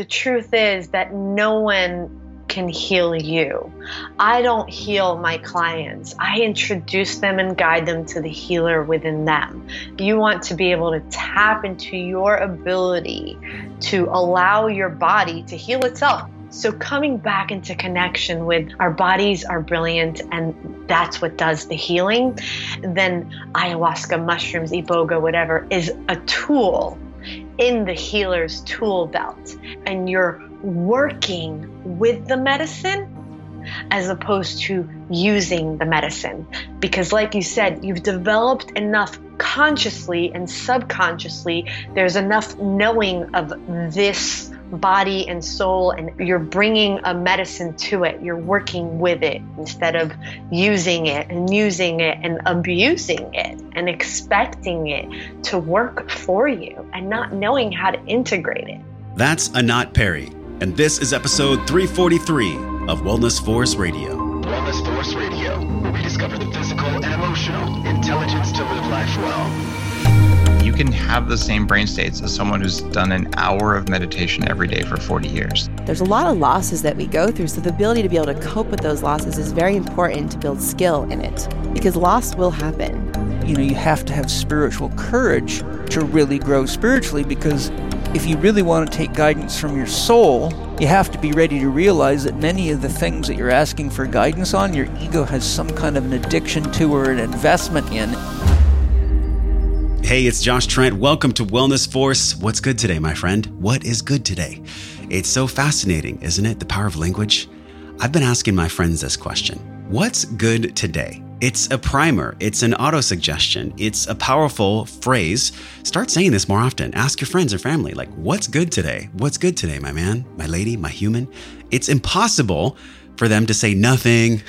the truth is that no one can heal you. I don't heal my clients. I introduce them and guide them to the healer within them. You want to be able to tap into your ability to allow your body to heal itself. So coming back into connection with our bodies are brilliant, and that's what does the healing. Then ayahuasca, mushrooms, iboga, whatever, is a tool in the healer's tool belt. And you're working with the medicine as opposed to using the medicine. Because like you said, you've developed enough consciously and subconsciously, there's enough knowing of this body and soul, and you're bringing a medicine to it. You're working with it instead of using it and abusing it and expecting it to work for you and not knowing how to integrate it. That's Anat Perry, and this is episode 343 of Wellness Force Radio. Wellness Force Radio, where we discover the physical and emotional intelligence to live life well. You can have the same brain states as someone who's done an hour of meditation every day for 40 years. There's a lot of losses that we go through, so the ability to be able to cope with those losses is very important to build skill in it, because loss will happen. You know, you have to have spiritual courage to really grow spiritually, because if you really want to take guidance from your soul, you have to be ready to realize that many of the things that you're asking for guidance on, your ego has some kind of an addiction to or an investment in. Hey, it's Josh Trent. Welcome to Wellness Force. What's good today, my friend? What is good today? It's so fascinating, isn't it? The power of language. I've been asking my friends this question. What's good today? It's a primer. It's an auto-suggestion. It's a powerful phrase. Start saying this more often. Ask your friends or family, like, what's good today? What's good today, my man, my lady, my human? It's impossible for them to say nothing,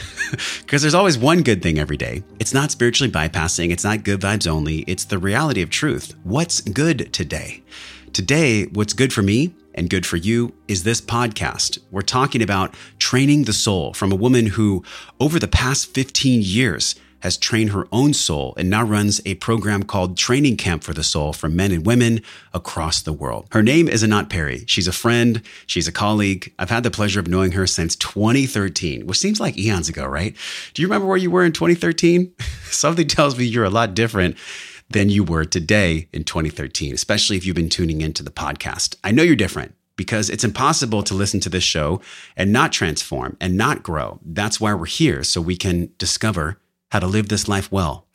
because there's always one good thing every day. It's not spiritually bypassing. It's not good vibes only. It's the reality of truth. What's good today? Today, what's good for me and good for you is this podcast. We're talking about training the soul from a woman who, over the past 15 years, has trained her own soul and now runs a program called Training Camp for the Soul for men and women across the world. Her name is Anat Perry. She's a friend. She's a colleague. I've had the pleasure of knowing her since 2013, which seems like eons ago, right? Do you remember where you were in 2013? Something tells me you're a lot different than you were today in 2013, especially if you've been tuning into the podcast. I know you're different, because it's impossible to listen to this show and not transform and not grow. That's why we're here, so we can discover how to live this life well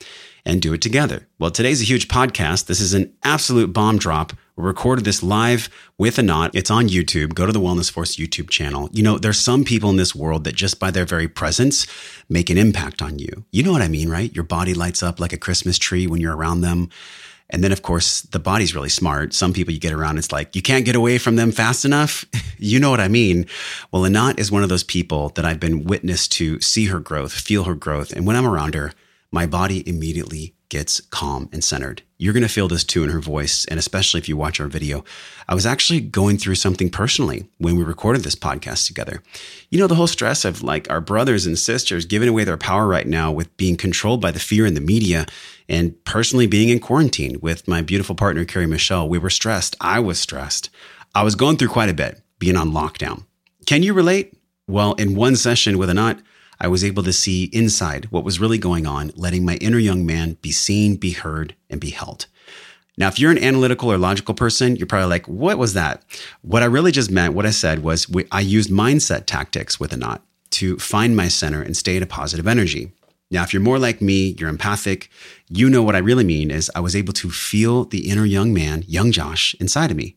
and do it together. Well, today's a huge podcast. This is an absolute bomb drop. We recorded this live with Anat. It's on YouTube. Go to the Wellness Force YouTube channel. You know, there's some people in this world that just by their very presence make an impact on you. You know what I mean, right? Your body lights up like a Christmas tree when you're around them. And then, of course, the body's really smart. Some people you get around, it's like, you can't get away from them fast enough. You know what I mean? Well, Anat is one of those people that I've been witness to see her growth, feel her growth. And when I'm around her, my body immediately gets calm and centered. You're going to feel this too in her voice, and especially if you watch our video. I was actually going through something personally when we recorded this podcast together. You know, the whole stress of like our brothers and sisters giving away their power right now with being controlled by the fear in the media, and personally being in quarantine with my beautiful partner, Carrie Michelle. We were stressed. I was stressed. I was going through quite a bit being on lockdown. Can you relate? Well, in one session with Anat, I was able to see inside what was really going on, letting my inner young man be seen, be heard, and be held. Now, if you're an analytical or logical person, you're probably like, what was that? What I really just meant, what I said was I used mindset tactics with Anat to find my center and stay at a positive energy. Now, if you're more like me, you're empathic, you know what I really mean is I was able to feel the inner young man, young Josh, inside of me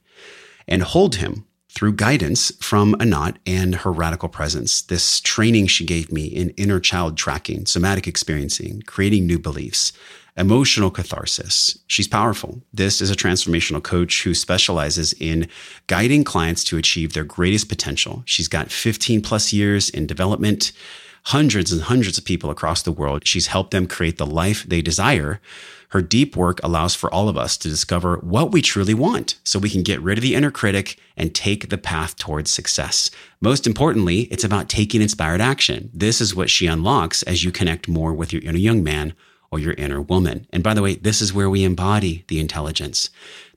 and hold him through guidance from Anat and her radical presence, this training she gave me in inner child tracking, somatic experiencing, creating new beliefs, emotional catharsis. She's powerful. This is a transformational coach who specializes in guiding clients to achieve their greatest potential. She's got 15 plus years in development, hundreds and hundreds of people across the world. She's helped them create the life they desire. Her deep work allows for all of us to discover what we truly want so we can get rid of the inner critic and take the path towards success. Most importantly, it's about taking inspired action. This is what she unlocks as you connect more with your inner young man or your inner woman. And by the way, this is where we embody the intelligence.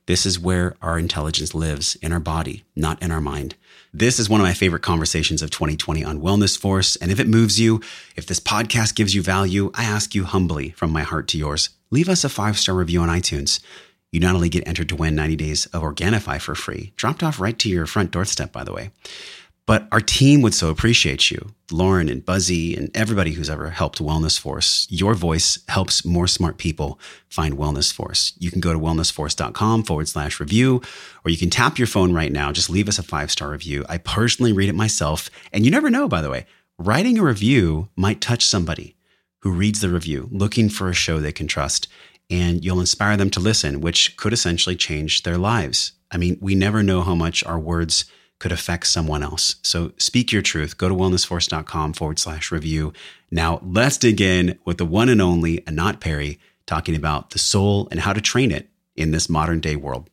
This is where our intelligence lives, in our body, not in our mind. This is one of my favorite conversations of 2020 on Wellness Force. And if it moves you, if this podcast gives you value, I ask you humbly from my heart to yours, leave us a 5-star review on iTunes. You not only get entered to win 90 days of Organifi for free, dropped off right to your front doorstep, by the way, but our team would so appreciate you. Lauren and Buzzy and everybody who's ever helped Wellness Force. Your voice helps more smart people find Wellness Force. You can go to wellnessforce.com/review, or you can tap your phone right now. Just leave us a 5-star review. I personally read it myself. And you never know, by the way, writing a review might touch somebody who reads the review looking for a show they can trust, and you'll inspire them to listen, which could essentially change their lives. I mean, we never know how much our words could affect someone else. So speak your truth. Go to wellnessforce.com/review. Now let's dig in with the one and only Anat Perry talking about the soul and how to train it in this modern day world.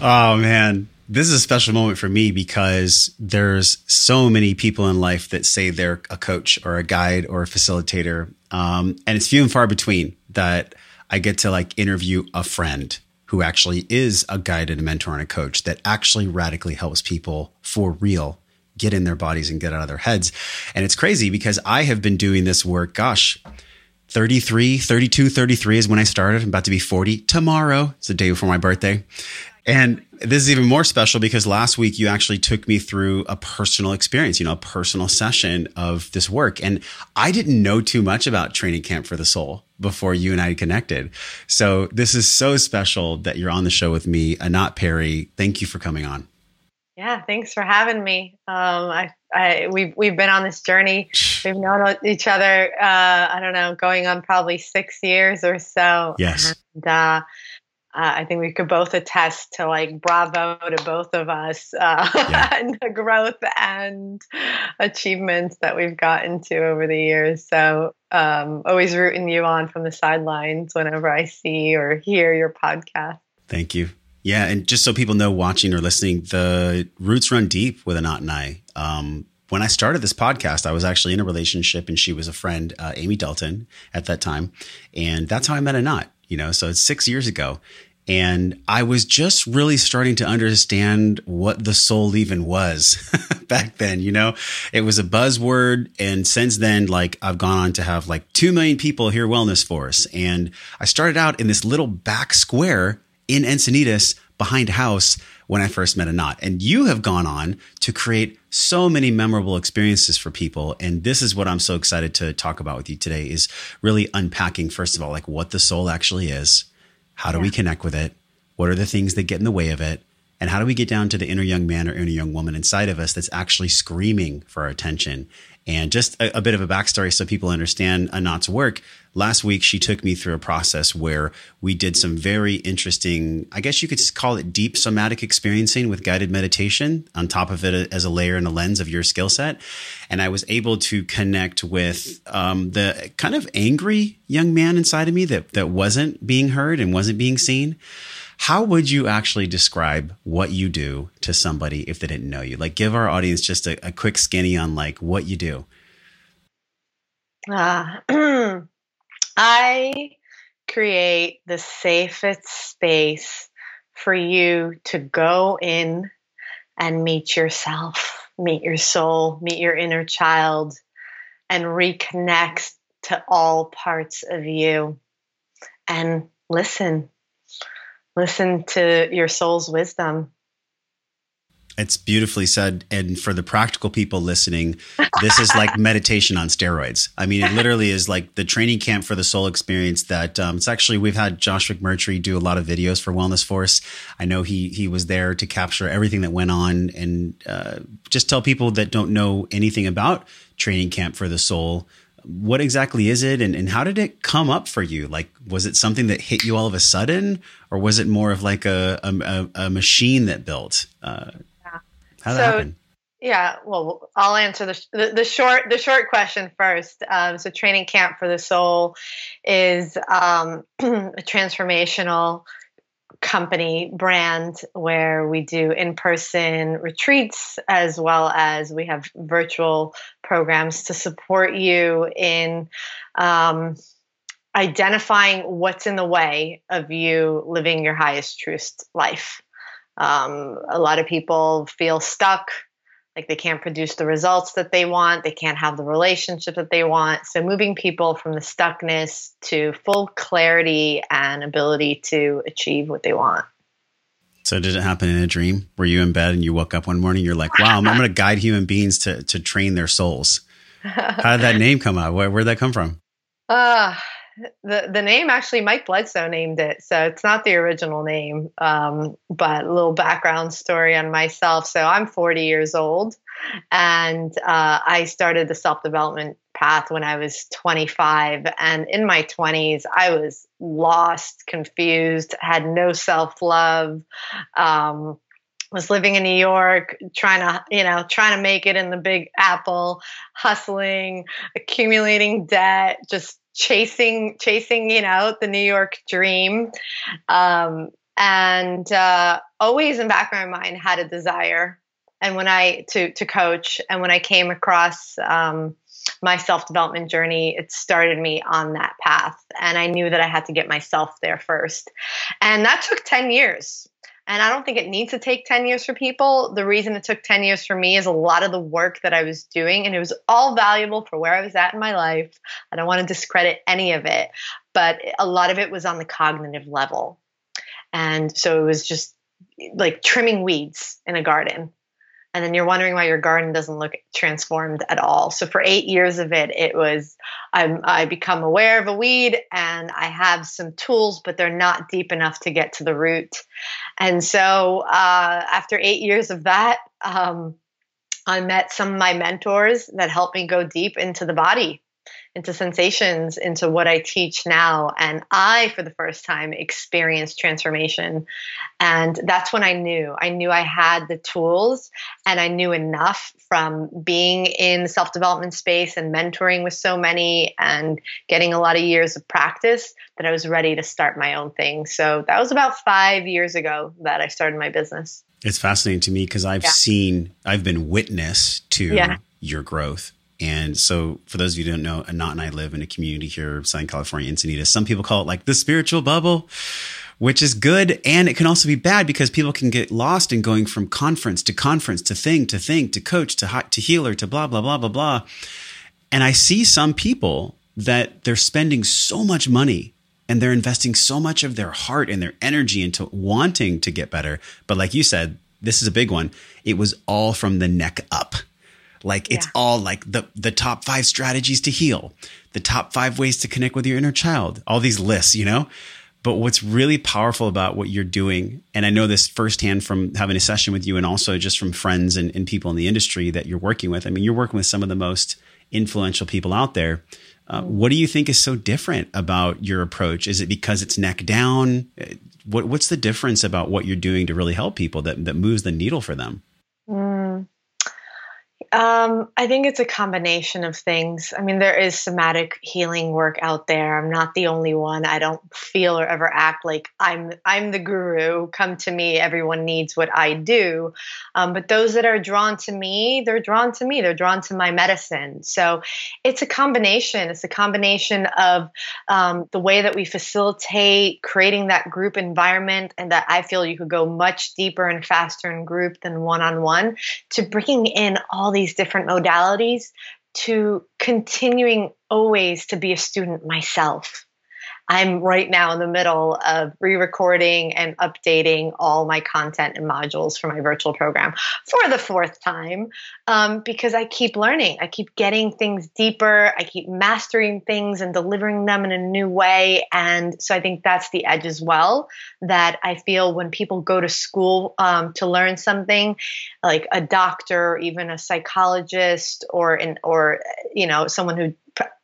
Oh man, this is a special moment for me because there's so many people in life that say they're a coach or a guide or a facilitator. And it's few and far between that I get to like interview a friend who actually is a guide and a mentor and a coach that actually radically helps people for real get in their bodies and get out of their heads. And it's crazy because I have been doing this work, 33 is when I started. I'm about to be 40 tomorrow. It's the day before my birthday. And this is even more special because last week you actually took me through a personal experience, you know, a personal session of this work. And I didn't know too much about Training Camp for the Soul before you and I connected. So this is so special that you're on the show with me, Anat Perry. Thank you for coming on. Yeah, thanks for having me. We've been on this journey. We've known each other, going on probably 6 years or so. Yes. And, I think we could both attest to like bravo to both of us and the growth and achievements that we've gotten to over the years. So always rooting you on from the sidelines whenever I see or hear your podcast. Thank you. Yeah. And just so people know watching or listening, the roots run deep with Anat and I. When I started this podcast, I was actually in a relationship and she was a friend, Amy Dalton at that time. And that's how I met Anat. You know, so it's 6 years ago. And I was just really starting to understand what the soul even was back then. You know, it was a buzzword. And since then, like I've gone on to have like 2 million people hear Wellness Force. And I started out in this little back square in Encinitas behind house when I first met Anat. And you have gone on to create so many memorable experiences for people. And this is what I'm so excited to talk about with you today is really unpacking, first of all, like what the soul actually is. How do we connect with it? What are the things that get in the way of it? And how do we get down to the inner young man or inner young woman inside of us that's actually screaming for our attention? And just a bit of a backstory so people understand Anat's work. Last week, she took me through a process where we did some very interesting, I guess you could call it deep somatic experiencing with guided meditation on top of it as a layer and a lens of your skill set. And I was able to connect with the kind of angry young man inside of me that wasn't being heard and wasn't being seen. How would you actually describe what you do to somebody if they didn't know you? Like give our audience just a quick skinny on like what you do. I create the safest space for you to go in and meet yourself, meet your soul, meet your inner child, and reconnect to all parts of you and listen. Listen to your soul's wisdom. It's beautifully said. And for the practical people listening, this is like meditation on steroids. I mean, it literally is like the Training Camp for the Soul experience that it's actually, we've had Josh McMurtry do a lot of videos for Wellness Force. I know he was there to capture everything that went on and just tell people that don't know anything about Training Camp for the Soul. What exactly is it? And how did it come up for you? Like, was it something that hit you all of a sudden or was it more of like a machine that built? How did that happen? Yeah, well, I'll answer the short question first. So Training Camp for the Soul is a transformational company brand where we do in-person retreats as well as we have virtual programs to support you in identifying what's in the way of you living your highest, truest life. A lot of people feel stuck, like they can't produce the results that they want. They can't have the relationship that they want. So moving people from the stuckness to full clarity and ability to achieve what they want. So did it happen in a dream? Were you in bed and you woke up one morning, you're like, wow, I'm going to guide human beings to train their souls. How did that name come out? Where'd that come from? The name, actually, Mike Bledsoe named it. So it's not the original name, but a little background story on myself. So I'm 40 years old, and I started the self-development path when I was 25. And in my 20s, I was lost, confused, had no self-love, was living in New York, trying to make it in the Big Apple, hustling, accumulating debt, just chasing, the New York dream. And always in the back of my mind had a desire. And when to coach, and when I came across, my self-development journey, it started me on that path. And I knew that I had to get myself there first. And that took 10 years. And I don't think it needs to take 10 years for people. The reason it took 10 years for me is a lot of the work that I was doing, and it was all valuable for where I was at in my life. I don't want to discredit any of it, but a lot of it was on the cognitive level. And so it was just like trimming weeds in a garden. And then you're wondering why your garden doesn't look transformed at all. So for 8 years of it, it was, I become aware of a weed and I have some tools, but they're not deep enough to get to the root. And so after 8 years of that, I met some of my mentors that helped me go deep into the body, into sensations, into what I teach now. And I, for the first time, experienced transformation. And that's when I knew I had the tools, and I knew enough from being in the self-development space and mentoring with so many and getting a lot of years of practice that I was ready to start my own thing. So that was about 5 years ago that I started my business. It's fascinating to me because I've been witness to your growth. And so for those of you who don't know, Anat and I live in a community here in Southern California, Encinitas. Some people call it like the spiritual bubble, which is good. And it can also be bad because people can get lost in going from conference to conference, to thing, to thing, to coach, to healer, to blah, blah, blah, blah, blah. And I see some people that they're spending so much money and they're investing so much of their heart and their energy into wanting to get better. But like you said, this is a big one. It was all from the neck up. Like it's all like the top 5 strategies to heal, the top 5 ways to connect with your inner child, all these lists, But what's really powerful about what you're doing, and I know this firsthand from having a session with you and also just from friends and people in the industry that you're working with. I mean, you're working with some of the most influential people out there. What do you think is so different about your approach? Is it because it's neck down? What's the difference about what you're doing to really help people that moves the needle for them? I think it's a combination of things. I mean, there is somatic healing work out there. I'm not the only one. I don't feel or ever act like I'm the guru. Come to me. Everyone needs what I do. But those that are drawn to me, they're drawn to me. They're drawn to my medicine. So it's a combination. It's a combination of the way that we facilitate, creating that group environment, and that I feel you could go much deeper and faster in group than one-on-one, to bringing in all these different modalities, to continuing always to be a student myself. I'm right now in the middle of re-recording and updating all my content and modules for my virtual program for the 4th time, because I keep learning. I keep getting things deeper. I keep mastering things and delivering them in a new way. And so I think that's the edge as well, that I feel when people go to school to learn something, like a doctor, or even a psychologist, or someone who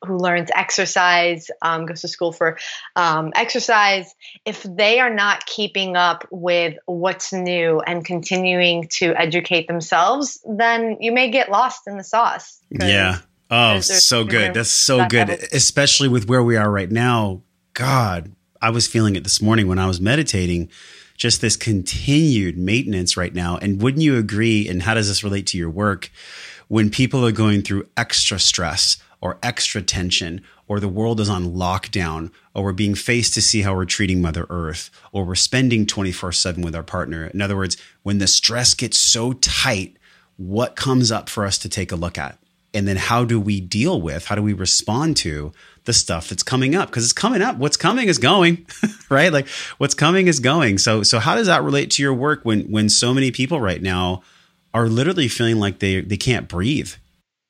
learns exercise, goes to school for exercise, if they are not keeping up with what's new and continuing to educate themselves, then you may get lost in the sauce. Yeah. Oh, so good. That's so good. Especially with where we are right now. God, I was feeling it this morning when I was meditating, just this continued maintenance right now. And wouldn't you agree? And how does this relate to your work? When people are going through extra stress, or extra tension, or the world is on lockdown, or we're being faced to see how we're treating Mother Earth, or we're spending 24/7 with our partner. In other words, when the stress gets so tight, what comes up for us to take a look at? And then how do we deal with, how do we respond to the stuff that's coming up? Because it's coming up. What's coming is going, right? Like what's coming is going. So how does that relate to your work when so many people right now are literally feeling like they can't breathe?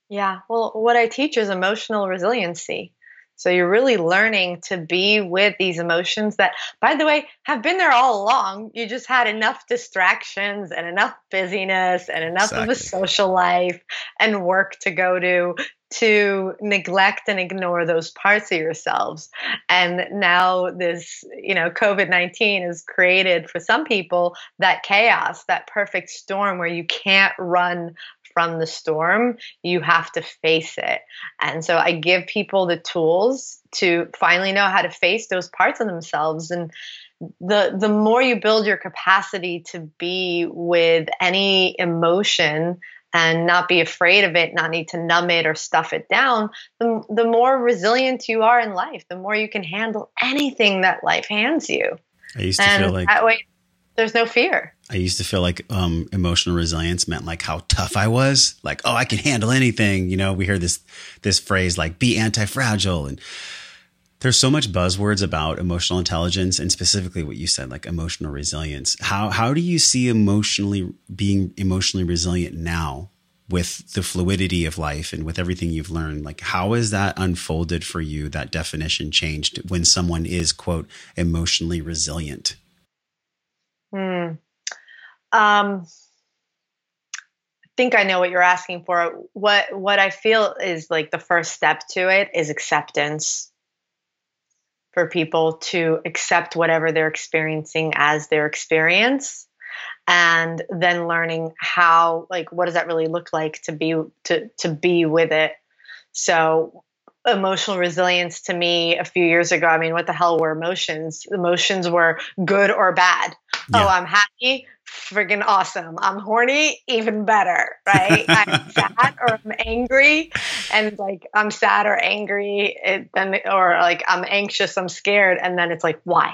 Yeah. Well, what I teach is emotional resiliency. So you're really learning to be with these emotions that, by the way, have been there all along. You just had enough distractions and enough busyness and enough of a social life and work to go to neglect and ignore those parts of yourselves. And now this, COVID-19 has created for some people that chaos, that perfect storm where you can't run from the storm, you have to face it. And so I give people the tools to finally know how to face those parts of themselves. And the more you build your capacity to be with any emotion and not be afraid of it, not need to numb it or stuff it down, the more resilient you are in life, the more you can handle anything that life hands you. I used to feel like that way. There's no fear. I used to feel like emotional resilience meant like how tough I was. Like, oh, I can handle anything. You know, we hear this phrase like be anti-fragile. And there's so much buzzwords about emotional intelligence and specifically what you said, like emotional resilience. How do you see being emotionally resilient now with the fluidity of life and with everything you've learned? Like, how has that unfolded for you, that definition changed when someone is, quote, emotionally resilient? I think I know what you're asking for. What I feel is like the first step to it is acceptance, for people to accept whatever they're experiencing as their experience, and then learning how, like, what does that really look like to be with it. So emotional resilience to me a few years ago, I mean, what the hell were emotions? Emotions were good or bad. Yeah. Oh, I'm happy. Friggin' awesome. I'm horny. Even better. Right. I'm sad or I'm angry. And like, I'm sad or angry. Or like, I'm anxious, I'm scared. And then it's like, why?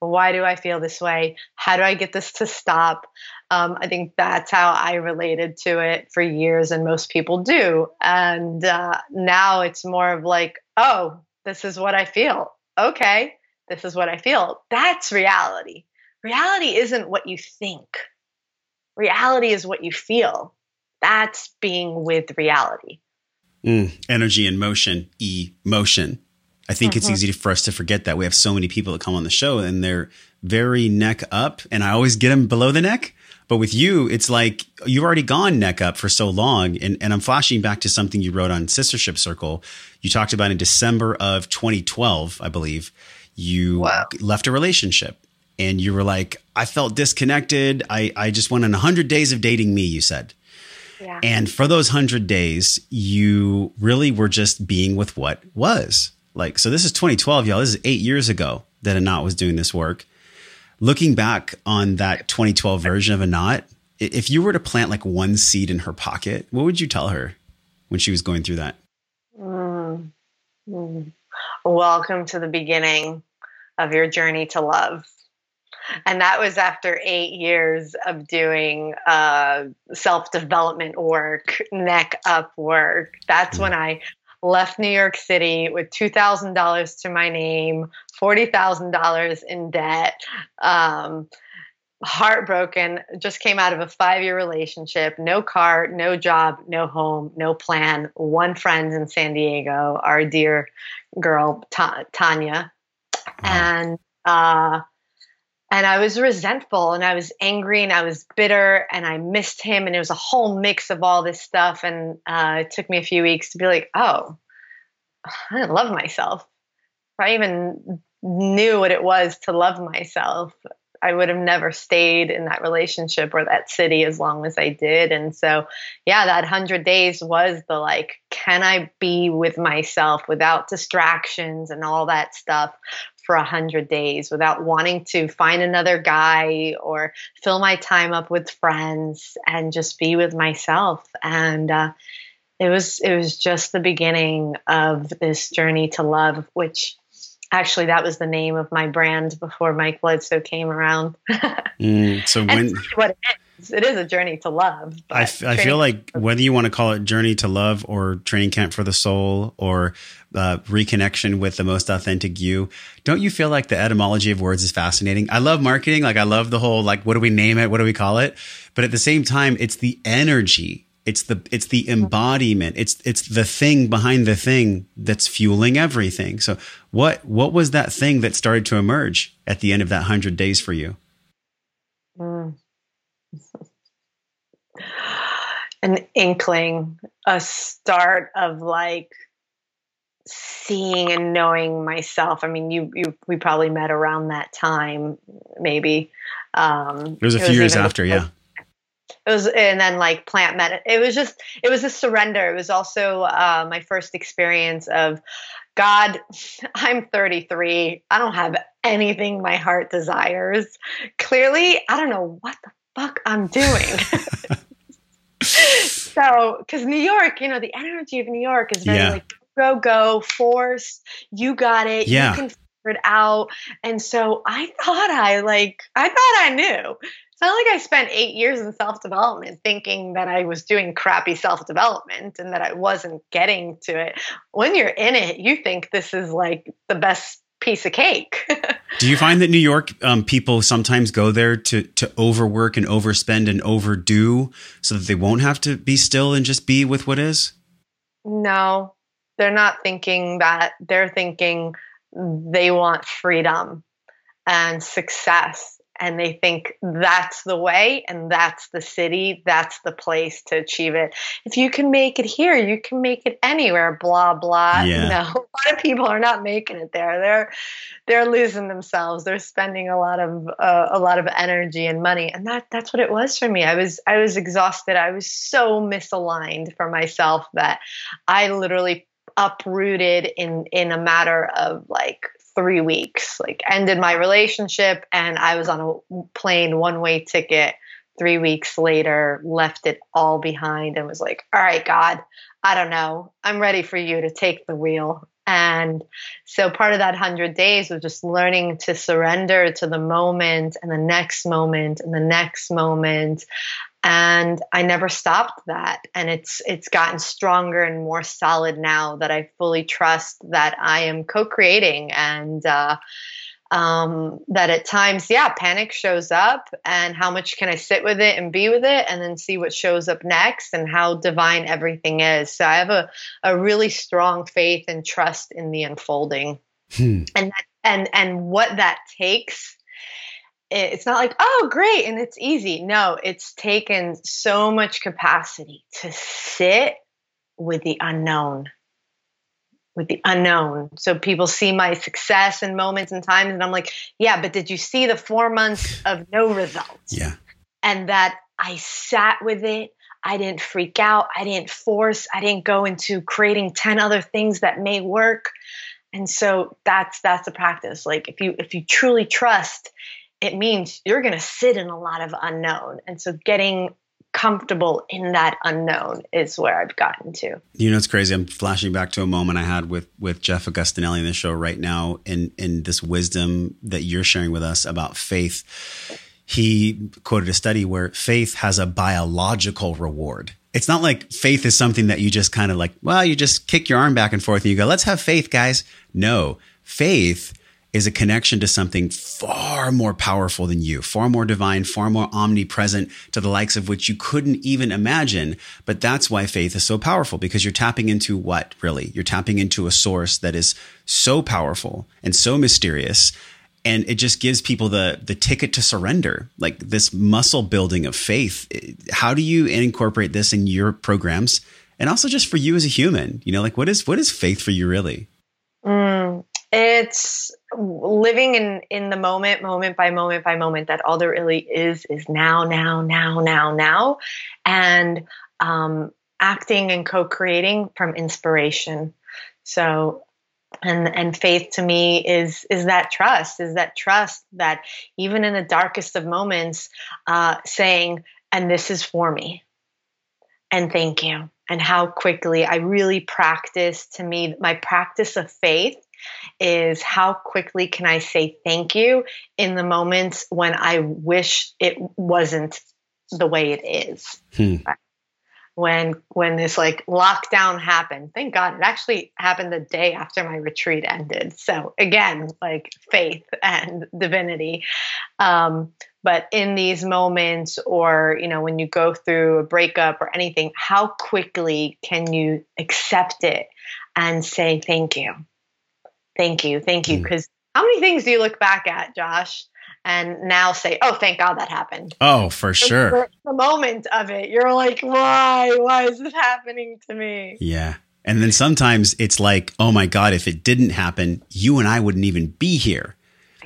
Why do I feel this way? How do I get this to stop? I think that's how I related to it for years, and most people do. And now it's more of like, oh, this is what I feel. Okay, this is what I feel. That's reality. Reality isn't what you think. Reality is what you feel. That's being with reality. Energy and motion, emotion. I think it's easy for us to forget that. We have so many people that come on the show and they're very neck up, and I always get them below the neck. But with you, it's like you've already gone neck up for so long. And I'm flashing back to something you wrote on Sisterhood Circle. You talked about in December of 2012, I believe, you left a relationship and you were like, I felt disconnected. I just went on 100 days of dating me, you said. Yeah. And for those 100 days, you really were just being with what was. Like, so this is 2012, y'all. This is 8 years ago that Anat was doing this work. Looking back on that 2012 version of Anat, if you were to plant like one seed in her pocket, what would you tell her when she was going through that? Welcome to the beginning of your journey to love. And that was after 8 years of doing self-development work, neck up work. That's when I left New York City with $2,000 to my name, $40,000 in debt, heartbroken, just came out of a 5-year relationship, no car, no job, no home, no plan, one friend in San Diego, our dear girl, Tanya. And I was resentful and I was angry and I was bitter and I missed him, and it was a whole mix of all this stuff. And it took me a few weeks to be like, oh, I didn't love myself. If I even knew what it was to love myself, I would have never stayed in that relationship or that city as long as I did. And so, yeah, that 100 days was the like, can I be with myself without distractions and all that stuff for 100 days, without wanting to find another guy or fill my time up with friends, and just be with myself. And It was just the beginning of this journey to love, which actually that was the name of my brand before Mike Bledsoe came around. So when what it is a journey to love. I feel like whether you want to call it journey to love or training camp for the soul or reconnection with the most authentic you, don't you feel like the etymology of words is fascinating? I love marketing. Like I love the whole, like, what do we name it? What do we call it? But at the same time, it's the energy. It's the embodiment. It's the thing behind the thing that's fueling everything. So what was that thing that started to emerge at the end of that 100 days for you? An inkling, a start of like seeing and knowing myself. I mean, we probably met around that time, maybe. It was few years after, yeah. It was, and then like plant medicine. It was a surrender. It was also my first experience of, God, I'm 33. I don't have anything my heart desires. Clearly, I don't know what the fuck I'm doing. So, because New York, you know, the energy of New York is very like, go, force. You got it. Yeah. You can figure it out. And so I thought I knew. I felt like I spent 8 years in self-development thinking that I was doing crappy self-development and that I wasn't getting to it. When you're in it, you think this is like the best piece of cake. Do you find that New York people sometimes go there to overwork and overspend and overdo so that they won't have to be still and just be with what is? No, they're not thinking that. They're thinking they want freedom and success. And they think that's the way, and that's the city, that's the place to achieve it. If you can make it here, you can make it anywhere, blah, blah. Yeah. No, a lot of people are not making it there. They're losing themselves. They're spending a lot of energy and money. And that's what it was for me. I was exhausted. I was so misaligned for myself that I literally uprooted in a matter of like 3 weeks, like ended my relationship, and I was on a plane, one-way ticket, 3 weeks later, left it all behind and was like, all right, God, I don't know. I'm ready for you to take the wheel. And so part of that 100 days was just learning to surrender to the moment and the next moment and the next moment. And I never stopped that. And it's gotten stronger and more solid now that I fully trust that I am co-creating, and that at times, panic shows up, and how much can I sit with it and be with it and then see what shows up next and how divine everything is. So I have a really strong faith and trust in the unfolding and what that takes. It's not like, oh, great, and it's easy. No, it's taken so much capacity to sit with the unknown. So people see my success in moments and times, and I'm like, yeah, but did you see the 4 months of no results? Yeah. And that I sat with it. I didn't freak out. I didn't force. I didn't go into creating 10 other things that may work. And so that's the practice. Like if you truly trust, it means you're going to sit in a lot of unknown. And so getting comfortable in that unknown is where I've gotten to. You know, it's crazy. I'm flashing back to a moment I had with Jeff Agostinelli in the show right now, in this wisdom that you're sharing with us about faith. He quoted a study where faith has a biological reward. It's not like faith is something that you just kind of like, well, you just kick your arm back and forth and you go, let's have faith, guys. No, faith is a connection to something far more powerful than you, far more divine, far more omnipresent, to the likes of which you couldn't even imagine. But that's why faith is so powerful, because you're tapping into what, really? You're tapping into a source that is so powerful and so mysterious. And it just gives people the ticket to surrender, like this muscle building of faith. How do you incorporate this in your programs? And also just for you as a human, you know, like what is faith for you, really? It's living in the moment by moment, that all there really is now. And acting and co-creating from inspiration. So, and faith to me is that trust that even in the darkest of moments, saying, and this is for me, and thank you. and how quickly I really practice. To me, my practice of faith is how quickly can I say thank you in the moments when I wish it wasn't the way it is. When this like lockdown happened, thank God it actually happened the day after my retreat ended. So again, like faith and divinity. But in these moments, or, you know, when you go through a breakup or anything, how quickly can you accept it and say, thank you, thank you, thank you. Because how many things do you look back at, Josh, and now say, oh, thank God that happened. Oh, for sure. For the moment of it, you're like, why is this happening to me? Yeah. And then sometimes it's like, oh my God, if it didn't happen, you and I wouldn't even be here.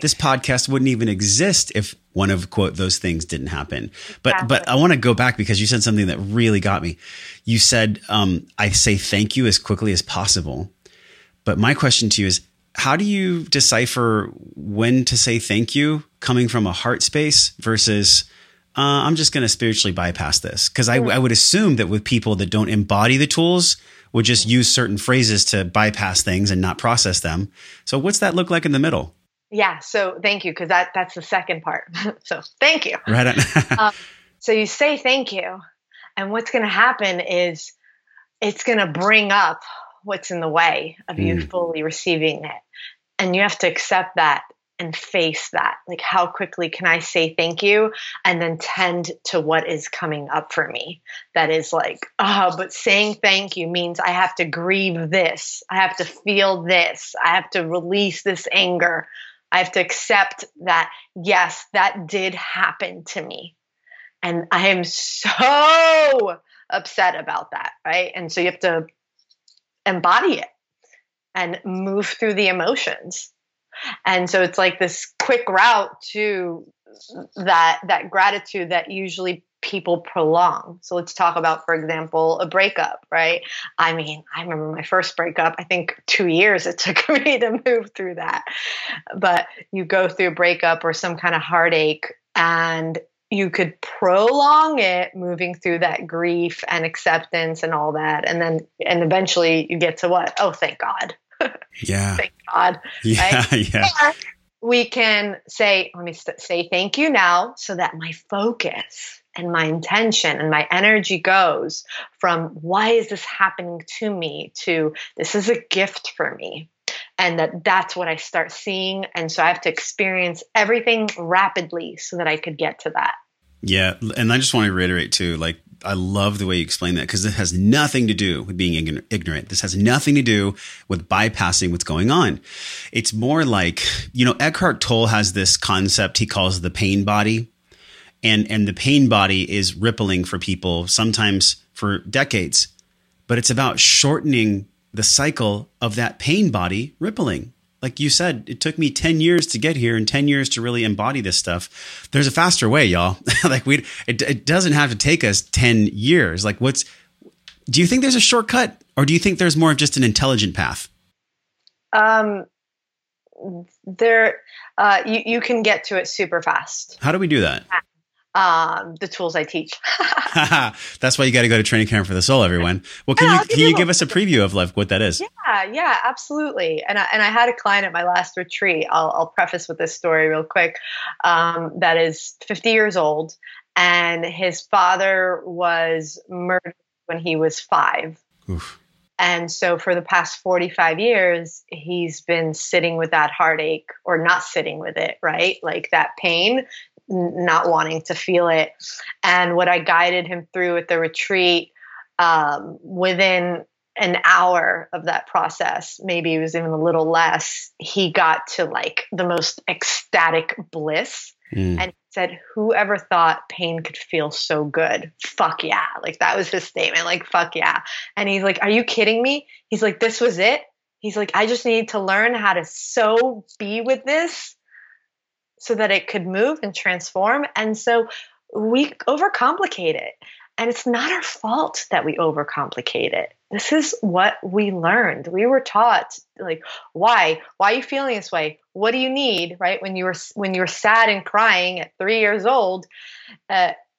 This podcast wouldn't even exist if one of, quote, those things didn't happen. But But I want to go back because you said something that really got me. You said, I say thank you as quickly as possible. But my question to you is, how do you decipher when to say thank you coming from a heart space versus I'm just going to spiritually bypass this? Because I would assume that with people that don't embody the tools would just use certain phrases to bypass things and not process them. So what's that look like in the middle? Yeah. So thank you. Cause that's the second part. So thank you. Right on. So you say thank you. And what's going to happen is it's going to bring up what's in the way of you fully receiving it. And you have to accept that and face that. Like, how quickly can I say thank you and then tend to what is coming up for me? That is like, oh, but saying thank you means I have to grieve this. I have to feel this. I have to release this anger. I have to accept that, yes, that did happen to me. And I am so upset about that, right? And so you have to embody it and move through the emotions. And so it's like this quick route to that gratitude that usually people prolong. So let's talk about, for example, a breakup, right? I mean, I remember my first breakup, I think 2 years it took me to move through that. But you go through a breakup or some kind of heartache, and you could prolong it moving through that grief and acceptance and all that. And eventually you get to what? Oh, thank God. Yeah. Thank God. Yeah, right? Yeah. Or we can say, let me say thank you now so that my focus and my intention and my energy goes from why is this happening to me to this is a gift for me. And that's what I start seeing. And so I have to experience everything rapidly so that I could get to that. Yeah. And I just want to reiterate too, like, I love the way you explain that because it has nothing to do with being ignorant. This has nothing to do with bypassing what's going on. It's more like, you know, Eckhart Tolle has this concept he calls the pain body. And the pain body is rippling for people, sometimes for decades. But it's about shortening the cycle of that pain body rippling. Like you said, it took me 10 years to get here and 10 years to really embody this stuff. There's a faster way, y'all. Like it doesn't have to take us 10 years. Like do you think there's a shortcut, or do you think there's more of just an intelligent path? You can get to it super fast. How do we do that? The tools I teach. That's why you got to go to Training Camp for the Soul, everyone. Well, can you give us a preview of like what that is? Yeah, absolutely. And I had a client at my last retreat. I'll preface with this story real quick. That is 50 years old, and his father was murdered when he was 5. Oof. And so for the past 45 years, he's been sitting with that heartache, or not sitting with it, right? Like that pain, not wanting to feel it. And what I guided him through at the retreat, within an hour of that process, maybe it was even a little less, he got to like the most ecstatic bliss. And said, whoever thought pain could feel so good, fuck yeah. Like that was his statement, like, fuck yeah. And he's like, are you kidding me? He's like, this was it. He's like, I just need to learn how to so be with this so that it could move and transform. And so we overcomplicate it. And it's not our fault that we overcomplicate it. This is what we learned. We were taught, like, why are you feeling this way? What do you need? Right? When you were sad and crying at 3 years old,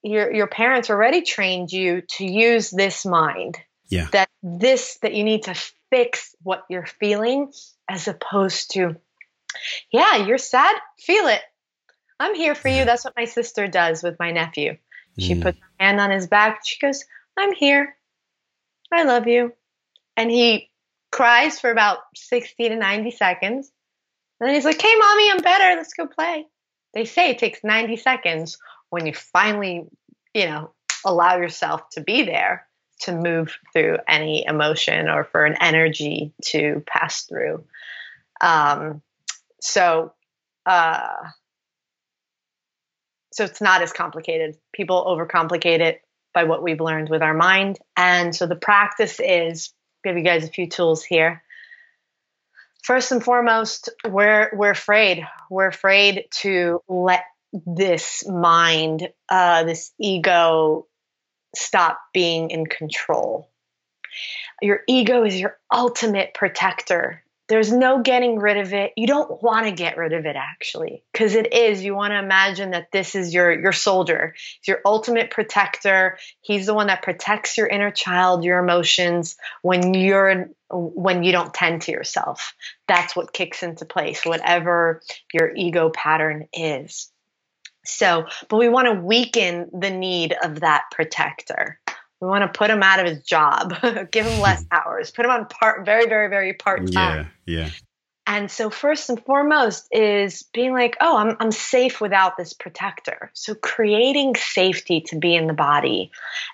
your parents already trained you to use this mind. Yeah. That you need to fix what you're feeling, as opposed to, yeah, you're sad, feel it. I'm here for you. That's what my sister does with my nephew. She puts her hand on his back. She goes, I'm here. I love you. And he cries for about 60 to 90 seconds. And then he's like, hey, mommy, I'm better. Let's go play. They say it takes 90 seconds when you finally, allow yourself to be there, to move through any emotion or for an energy to pass through. So it's not as complicated. People overcomplicate it by what we've learned with our mind. And so the practice is, give you guys a few tools here. First and foremost, we're afraid. We're afraid to let this mind, this ego, stop being in control. Your ego is your ultimate protector. There's no getting rid of it. You don't want to get rid of it, actually, because it is. You want to imagine that this is your soldier. He's your ultimate protector. He's the one that protects your inner child, your emotions, when you don't tend to yourself. That's what kicks into place, whatever your ego pattern is. So, but we want to weaken the need of that protector. We want to put him out of his job, give him less hours, put him on very, very, very part-time. Yeah. And so first and foremost is being like, oh, I'm safe without this protector. So creating safety to be in the body.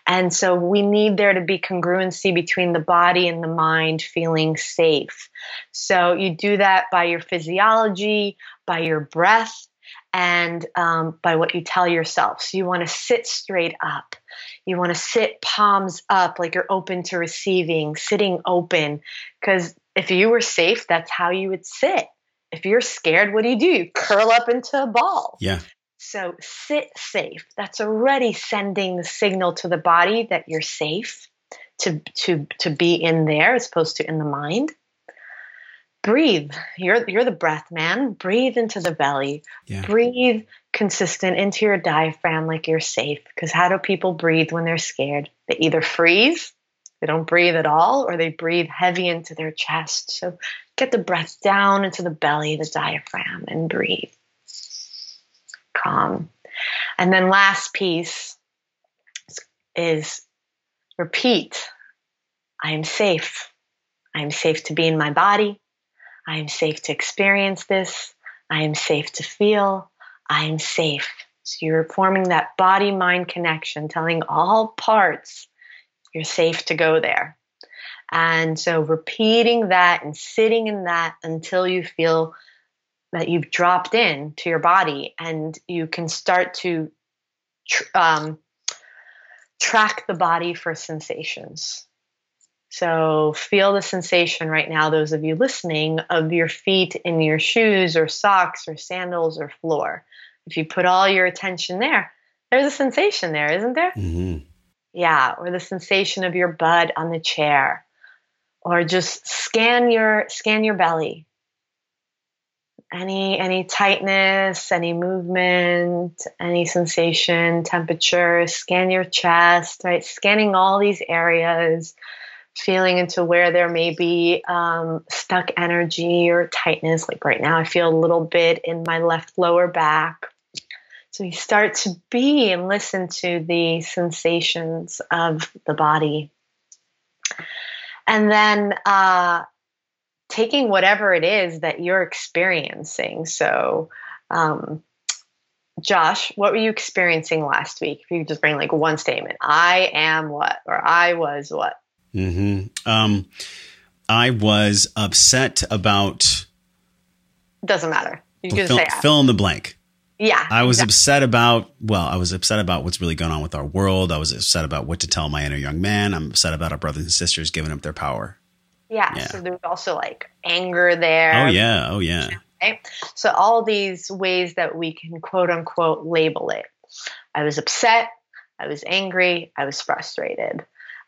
And so we need there to be congruency between the body and the mind feeling safe. So you do that by your physiology, by your breath, and by what you tell yourself. So you want to sit straight up. You want to sit palms up, like you're open to receiving, sitting open. Because if you were safe, that's how you would sit. If you're scared, what do? You curl up into a ball. Yeah. So sit safe. That's already sending the signal to the body that you're safe to be in there, as opposed to in the mind. Breathe. You're the breath, man. Breathe into the belly. Yeah. Breathe consistent into your diaphragm like you're safe. Because how do people breathe when they're scared? They either freeze, they don't breathe at all, or they breathe heavy into their chest. So get the breath down into the belly, the diaphragm, and breathe. Calm. And then last piece is repeat. I am safe. I am safe to be in my body. I am safe to experience this. I am safe to feel. I am safe. So you're forming that body-mind connection, telling all parts you're safe to go there. And so repeating that and sitting in that until you feel that you've dropped in to your body, and you can start to track the body for sensations. So feel the sensation right now, those of you listening, of your feet in your shoes or socks or sandals or floor. If you put all your attention there, there's a sensation there, isn't there? Mm-hmm. Yeah, or the sensation of your butt on the chair, or just scan your belly. Any tightness, any movement, any sensation, temperature, scan your chest, right? Scanning all these areas. Feeling into where there may be stuck energy or tightness. Like right now, I feel a little bit in my left lower back. So you start to be and listen to the sensations of the body. And then taking whatever it is that you're experiencing. So Josh, what were you experiencing last week? If you could just bring like one statement, I am what, or I was what. Mm-hmm. I was upset about. Doesn't matter. You can say fill in the blank. Yeah, I was upset about. Well, I was upset about what's really going on with our world. I was upset about what to tell my inner young man. I'm upset about our brothers and sisters giving up their power. Yeah. So there's also like anger there. Oh yeah. Okay. So all these ways that we can quote unquote label it. I was upset. I was angry. I was frustrated.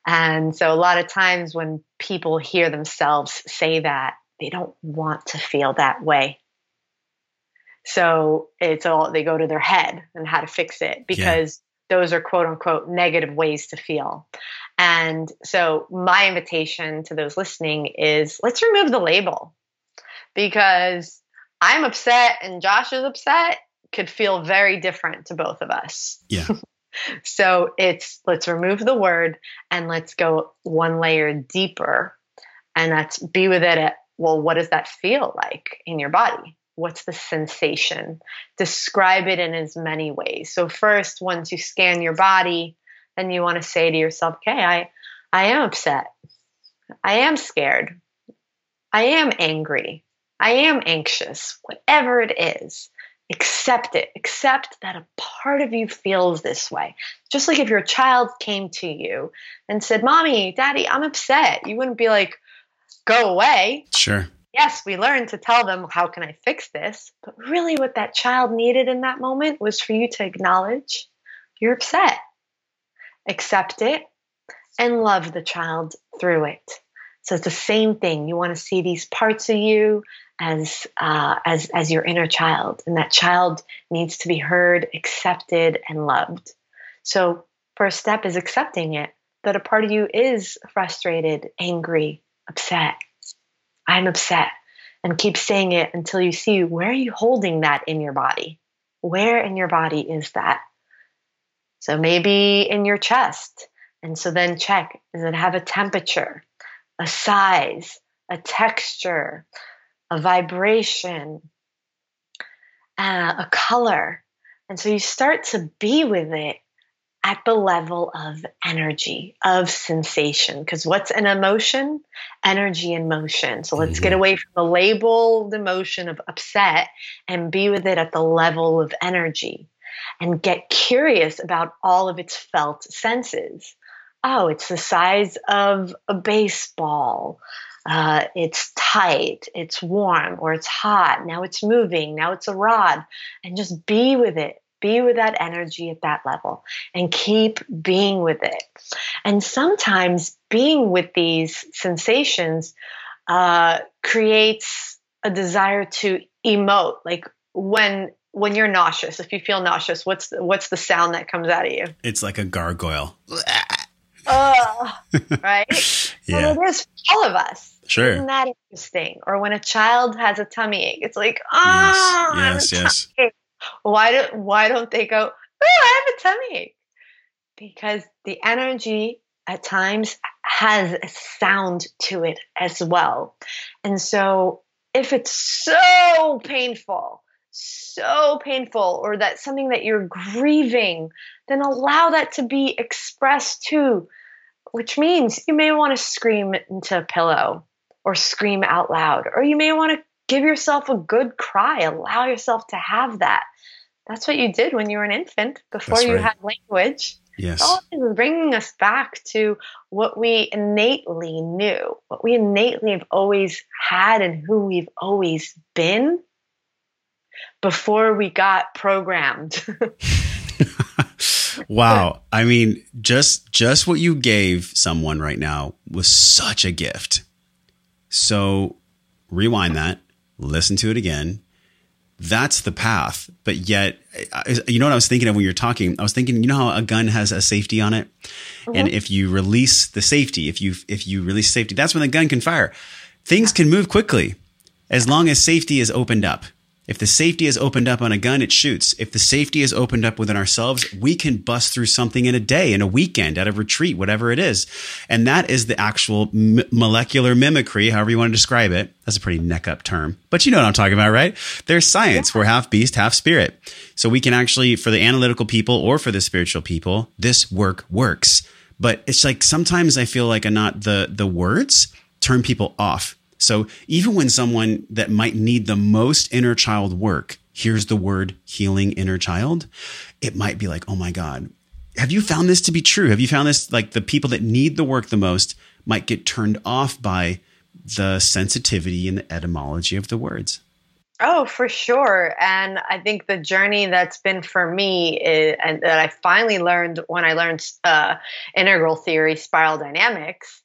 And so a lot of times when people hear themselves say that, they don't want to feel that way. So it's all, they go to their head and how to fix it, because those are quote unquote negative ways to feel. And so my invitation to those listening is let's remove the label, because I'm upset and Josh is upset could feel very different to both of us. Yeah. So it's, let's remove the word and let's go one layer deeper, and let's be with it at, well, what does that feel like in your body? What's the sensation? Describe it in as many ways. So first, once you scan your body, then you want to say to yourself, okay, I am upset. I am scared. I am angry. I am anxious. Whatever it is, accept it. Accept that a part of you feels this way. Just like if your child came to you and said, Mommy, Daddy, I'm upset. You wouldn't be like, go away. Sure. Yes, we learn to tell them, how can I fix this? But really what that child needed in that moment was for you to acknowledge you're upset, accept it, and love the child through it. So it's the same thing. You want to see these parts of you as your inner child, and that child needs to be heard, accepted, and loved. So first step is accepting it, that a part of you is frustrated, angry, upset. I'm upset, and keep saying it until you see, where are you holding that in your body? Where in your body is that? So maybe in your chest. And so then check, does it have a temperature, a size, a texture, a vibration, a color? And so you start to be with it at the level of energy, of sensation, because what's an emotion? Energy and motion. So let's get away from the labeled emotion of upset and be with it at the level of energy, and get curious about all of its felt senses. Oh, it's the size of a baseball. It's tight, it's warm, or it's hot. Now it's moving, now it's a rod, and just be with it. Be with that energy at that level and keep being with it. And sometimes being with these sensations creates a desire to emote. Like when you're nauseous, if you feel nauseous, what's the sound that comes out of you? It's like a gargoyle. Oh, right? Yeah. Well, it is for all of us. Sure. Isn't that interesting? Or when a child has a tummy ache, it's like, oh, yes. Why don't they go, oh, I have a tummy ache? Because the energy at times has a sound to it as well. And so if it's so painful, or that's something that you're grieving, then allow that to be expressed too, which means you may want to scream into a pillow or scream out loud, or you may want to give yourself a good cry. Allow yourself to have that. That's what you did when you were an infant, before you had language. Yes. All is bringing us back to what we innately knew, what we innately have always had, and who we've always been before we got programmed. Wow. I mean, just what you gave someone right now was such a gift. So rewind that. Listen to it again. That's the path. But yet, you know what I was thinking of when you're talking? I was thinking, you know how a gun has a safety on it? Mm-hmm. And if you release the safety, if you release safety, that's when the gun can fire. Things can move quickly as long as safety is opened up. If the safety is opened up on a gun, it shoots. If the safety is opened up within ourselves, we can bust through something in a day, in a weekend, at a retreat, whatever it is. And that is the actual molecular mimicry, however you want to describe it. That's a pretty neck up term, but you know what I'm talking about, right? There's science. Yeah. We're half beast, half spirit. So we can actually, for the analytical people or for the spiritual people, this work works. But it's like, sometimes I feel like the words turn people off. So even when someone that might need the most inner child work hears the word healing inner child, it might be like, oh my God, have you found this to be true? Have you found this? Like, the people that need the work the most might get turned off by the sensitivity and the etymology of the words. Oh, for sure. And I think the journey that's been for me is, and that I finally learned when I learned integral theory, spiral dynamics,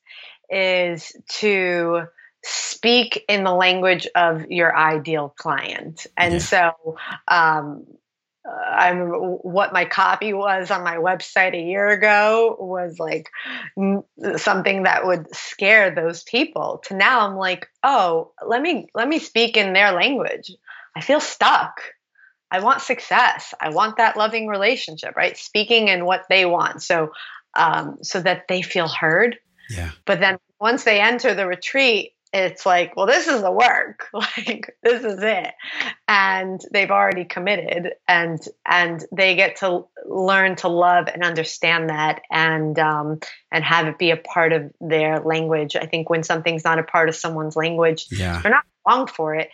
is to speak in the language of your ideal client. And so I remember what my copy was on my website a year ago was like something that would scare those people. To now I'm like, oh, let me speak in their language. I feel stuck. I want success. I want that loving relationship, right? Speaking in what they want. So that they feel heard. Yeah. But then once they enter the retreat, it's like, well, this is the work. Like, this is it. And they've already committed, and they get to learn to love and understand that, and have it be a part of their language. I think when something's not a part of someone's language, they're not wrong for it.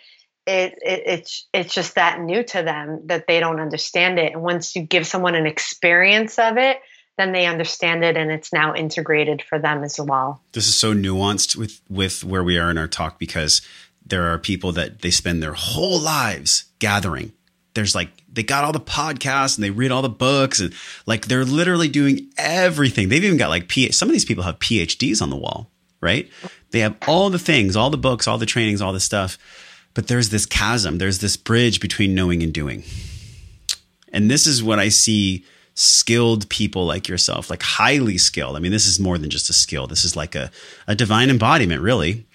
It's just that new to them that they don't understand it. And once you give someone an experience of it, then they understand it, and it's now integrated for them as well. This is so nuanced with where we are in our talk, because there are people that they spend their whole lives gathering. There's like, they got all the podcasts and they read all the books, and like, they're literally doing everything. They've even got like, some of these people have PhDs on the wall, right? They have all the things, all the books, all the trainings, all the stuff, but there's this chasm, there's this bridge between knowing and doing. And this is what I see skilled people like yourself, like highly skilled. I mean, this is more than just a skill. This is like a divine embodiment, really.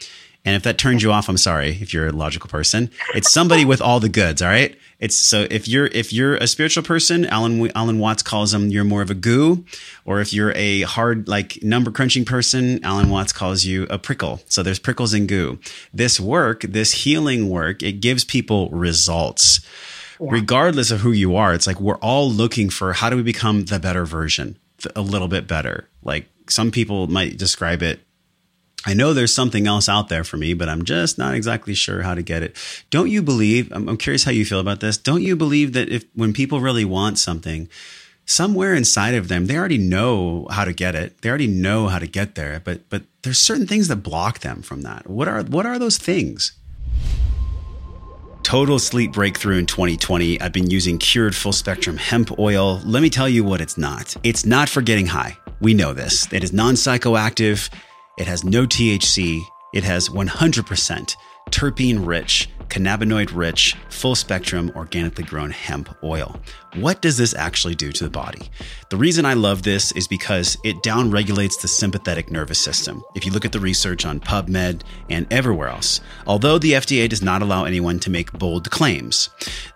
And if that turns you off, I'm sorry. If you're a logical person, it's somebody with all the goods. All right. It's so if you're a spiritual person, Alan Watts calls them, you're more of a goo, or if you're a hard, like number crunching person, Alan Watts calls you a prickle. So there's prickles and goo. This work, this healing work, it gives people results. Yeah. Regardless of who you are, it's like we're all looking for how do we become the better version, a little bit better. Like some people might describe it, I know there's something else out there for me, but I'm just not exactly sure how to get it. Don't you believe, I'm curious how you feel about this, don't you believe that when people really want something, somewhere inside of them, they already know how to get it. They already know how to get there, but there's certain things that block them from that. What are those things? Total sleep breakthrough in 2020. I've been using Cured full spectrum hemp oil. Let me tell you what it's not. It's not for getting high. We know this. It is non-psychoactive. It has no THC. It has 100% terpene rich, cannabinoid rich, full spectrum, organically grown hemp oil. What does this actually do to the body? The reason I love this is because it downregulates the sympathetic nervous system. If you look at the research on PubMed and everywhere else, although the FDA does not allow anyone to make bold claims,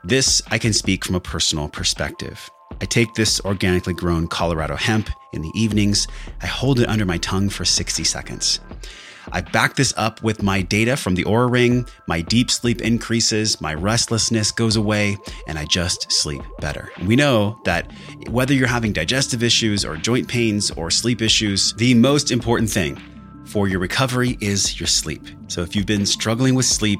this I can speak from a personal perspective. I take this organically grown Colorado hemp in the evenings. I hold it under my tongue for 60 seconds. I back this up with my data from the Oura Ring. My deep sleep increases, my restlessness goes away, and I just sleep better. We know that whether you're having digestive issues or joint pains or sleep issues, the most important thing for your recovery is your sleep. So if you've been struggling with sleep,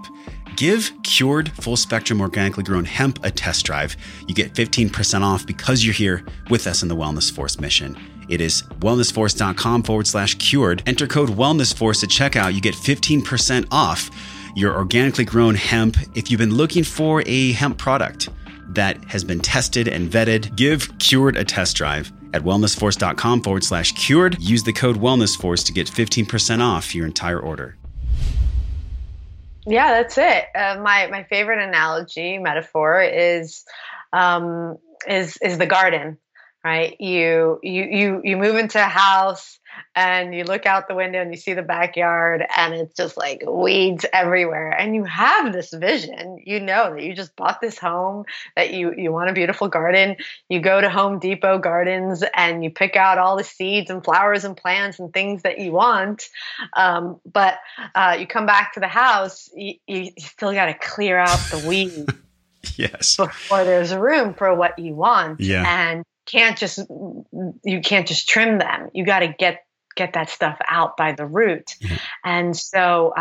give Cured full spectrum organically grown hemp a test drive. You get 15% off because you're here with us in the Wellness Force mission. It is wellnessforce.com/cured. Enter code WellnessForce at checkout. You get 15% off your organically grown hemp. If you've been looking for a hemp product that has been tested and vetted, give Cured a test drive at wellnessforce.com/cured. Use the code WellnessForce to get 15% off your entire order. Yeah, that's it. My favorite analogy, metaphor is the garden, right? You move into a house and you look out the window and you see the backyard and it's just like weeds everywhere. And you have this vision, you know, that you just bought this home, that you want a beautiful garden. You go to Home Depot gardens and you pick out all the seeds and flowers and plants and things that you want. But you come back to the house, you still got to clear out the weeds yes. before there's room for what you want. Yeah. And you can't just trim them. You got to get that stuff out by the root. Yeah. And so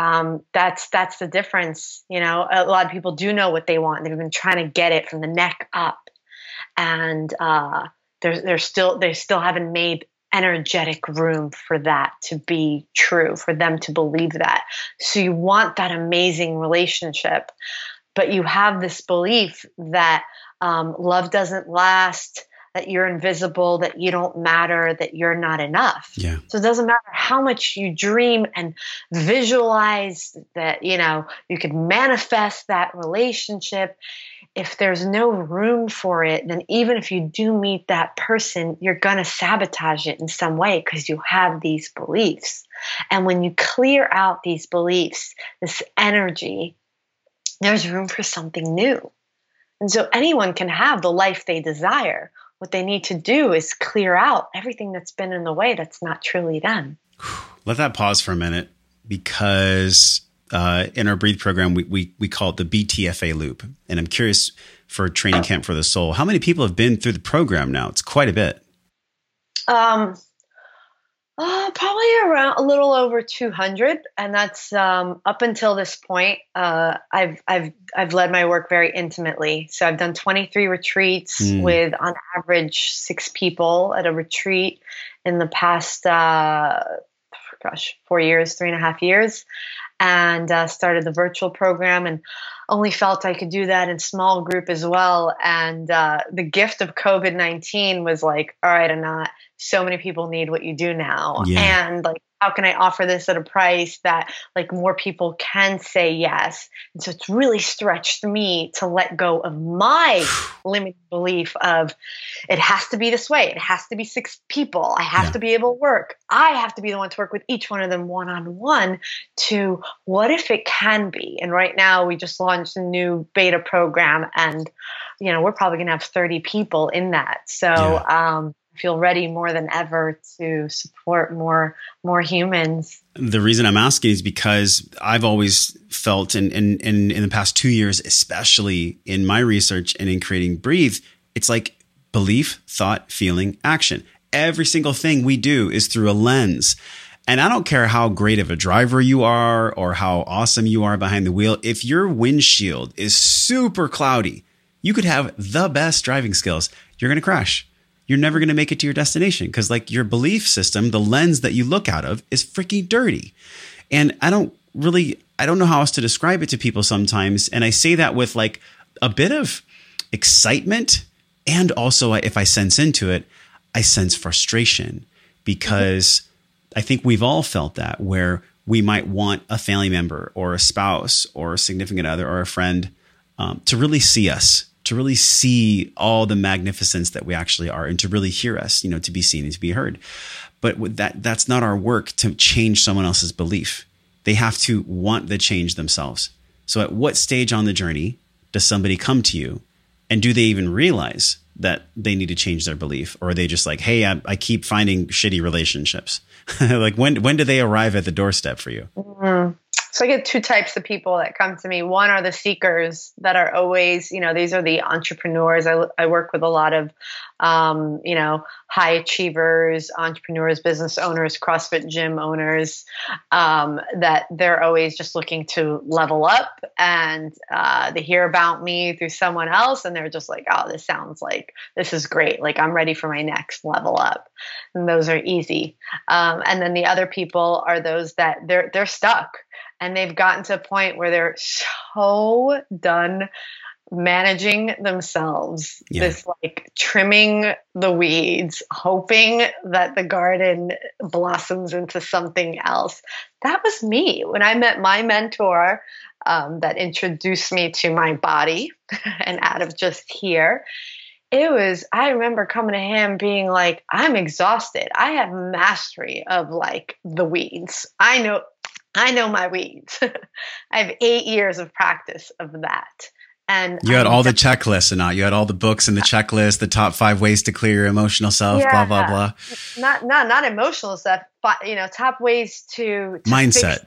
that's the difference. You know, a lot of people do know what they want. They've been trying to get it from the neck up, and they still haven't made energetic room for that to be true, for them to believe that. So you want that amazing relationship, but you have this belief that love doesn't last, that you're invisible, that you don't matter, that you're not enough. Yeah. So it doesn't matter how much you dream and visualize that, you know, you could manifest that relationship. if there's no room for it, then even if you do meet that person, you're going to sabotage it in some way because you have these beliefs. And when you clear out these beliefs, this energy, there's room for something new. And so anyone can have the life they desire. What they need to do is clear out everything that's been in the way that's not truly them. Let that pause for a minute, because in our Breathe program, we call it the BTFA loop. And I'm curious, for Training Camp for the Soul, how many people have been through the program now? It's quite a bit. Probably around a little over 200, and that's up until this point. I've led my work very intimately, so I've done 23 retreats with, on average, 6 people at a retreat in the past 4 years, 3.5 years, and started the virtual program, and only felt I could do that in small group as well. And the gift of COVID-19 was like, all right, Anat, so many people need what you do now. Yeah. And like, how can I offer this at a price that like more people can say yes? And so it's really stretched me to let go of my limiting belief of it has to be this way. It has to be 6 people. I have to be able to work. I have to be the one to work with each one of them one-on-one, to what if it can be? And right now we just launched a new beta program, and you know, we're probably going to have 30 people in that. So, feel ready more than ever to support more humans. The reason I'm asking is because I've always felt in the past 2 years, especially in my research and in creating Breathe, it's like belief, thought, feeling, action. Every single thing we do is through a lens. And I don't care how great of a driver you are or how awesome you are behind the wheel. If your windshield is super cloudy, you could have the best driving skills. You're going to crash. You're never going to make it to your destination because like your belief system, the lens that you look out of is freaking dirty. And I don't know how else to describe it to people sometimes. And I say that with like a bit of excitement. And also if I sense into it, I sense frustration, because I think we've all felt that, where we might want a family member or a spouse or a significant other or a friend to really see us, to really see all the magnificence that we actually are, and to really hear us, you know, to be seen and to be heard. But with that's not our work to change someone else's belief. They have to want the change themselves. So at what stage on the journey does somebody come to you, and do they even realize that they need to change their belief? Or are they just like, hey, I keep finding shitty relationships? Like when do they arrive at the doorstep for you? Mm-hmm. So I get 2 types of people that come to me. One are the seekers that are always, you know, these are the entrepreneurs. I work with a lot of, you know, high achievers, entrepreneurs, business owners, CrossFit gym owners, that they're always just looking to level up, and they hear about me through someone else, and they're just like, oh, this sounds like this is great. Like, I'm ready for my next level up. And those are easy. And then the other people are those that they're stuck. And they've gotten to a point where they're so done managing themselves, this like trimming the weeds, hoping that the garden blossoms into something else. That was me when I met my mentor, that introduced me to my body and out of just here. I remember coming to him being like, I'm exhausted. I have mastery of like the weeds. I know my weeds. I have 8 years of practice of that. And you had all the checklists, and you had all the books and the checklist, the top 5 ways to clear your emotional self, blah, blah, blah. Not emotional stuff, but you know, top ways to mindset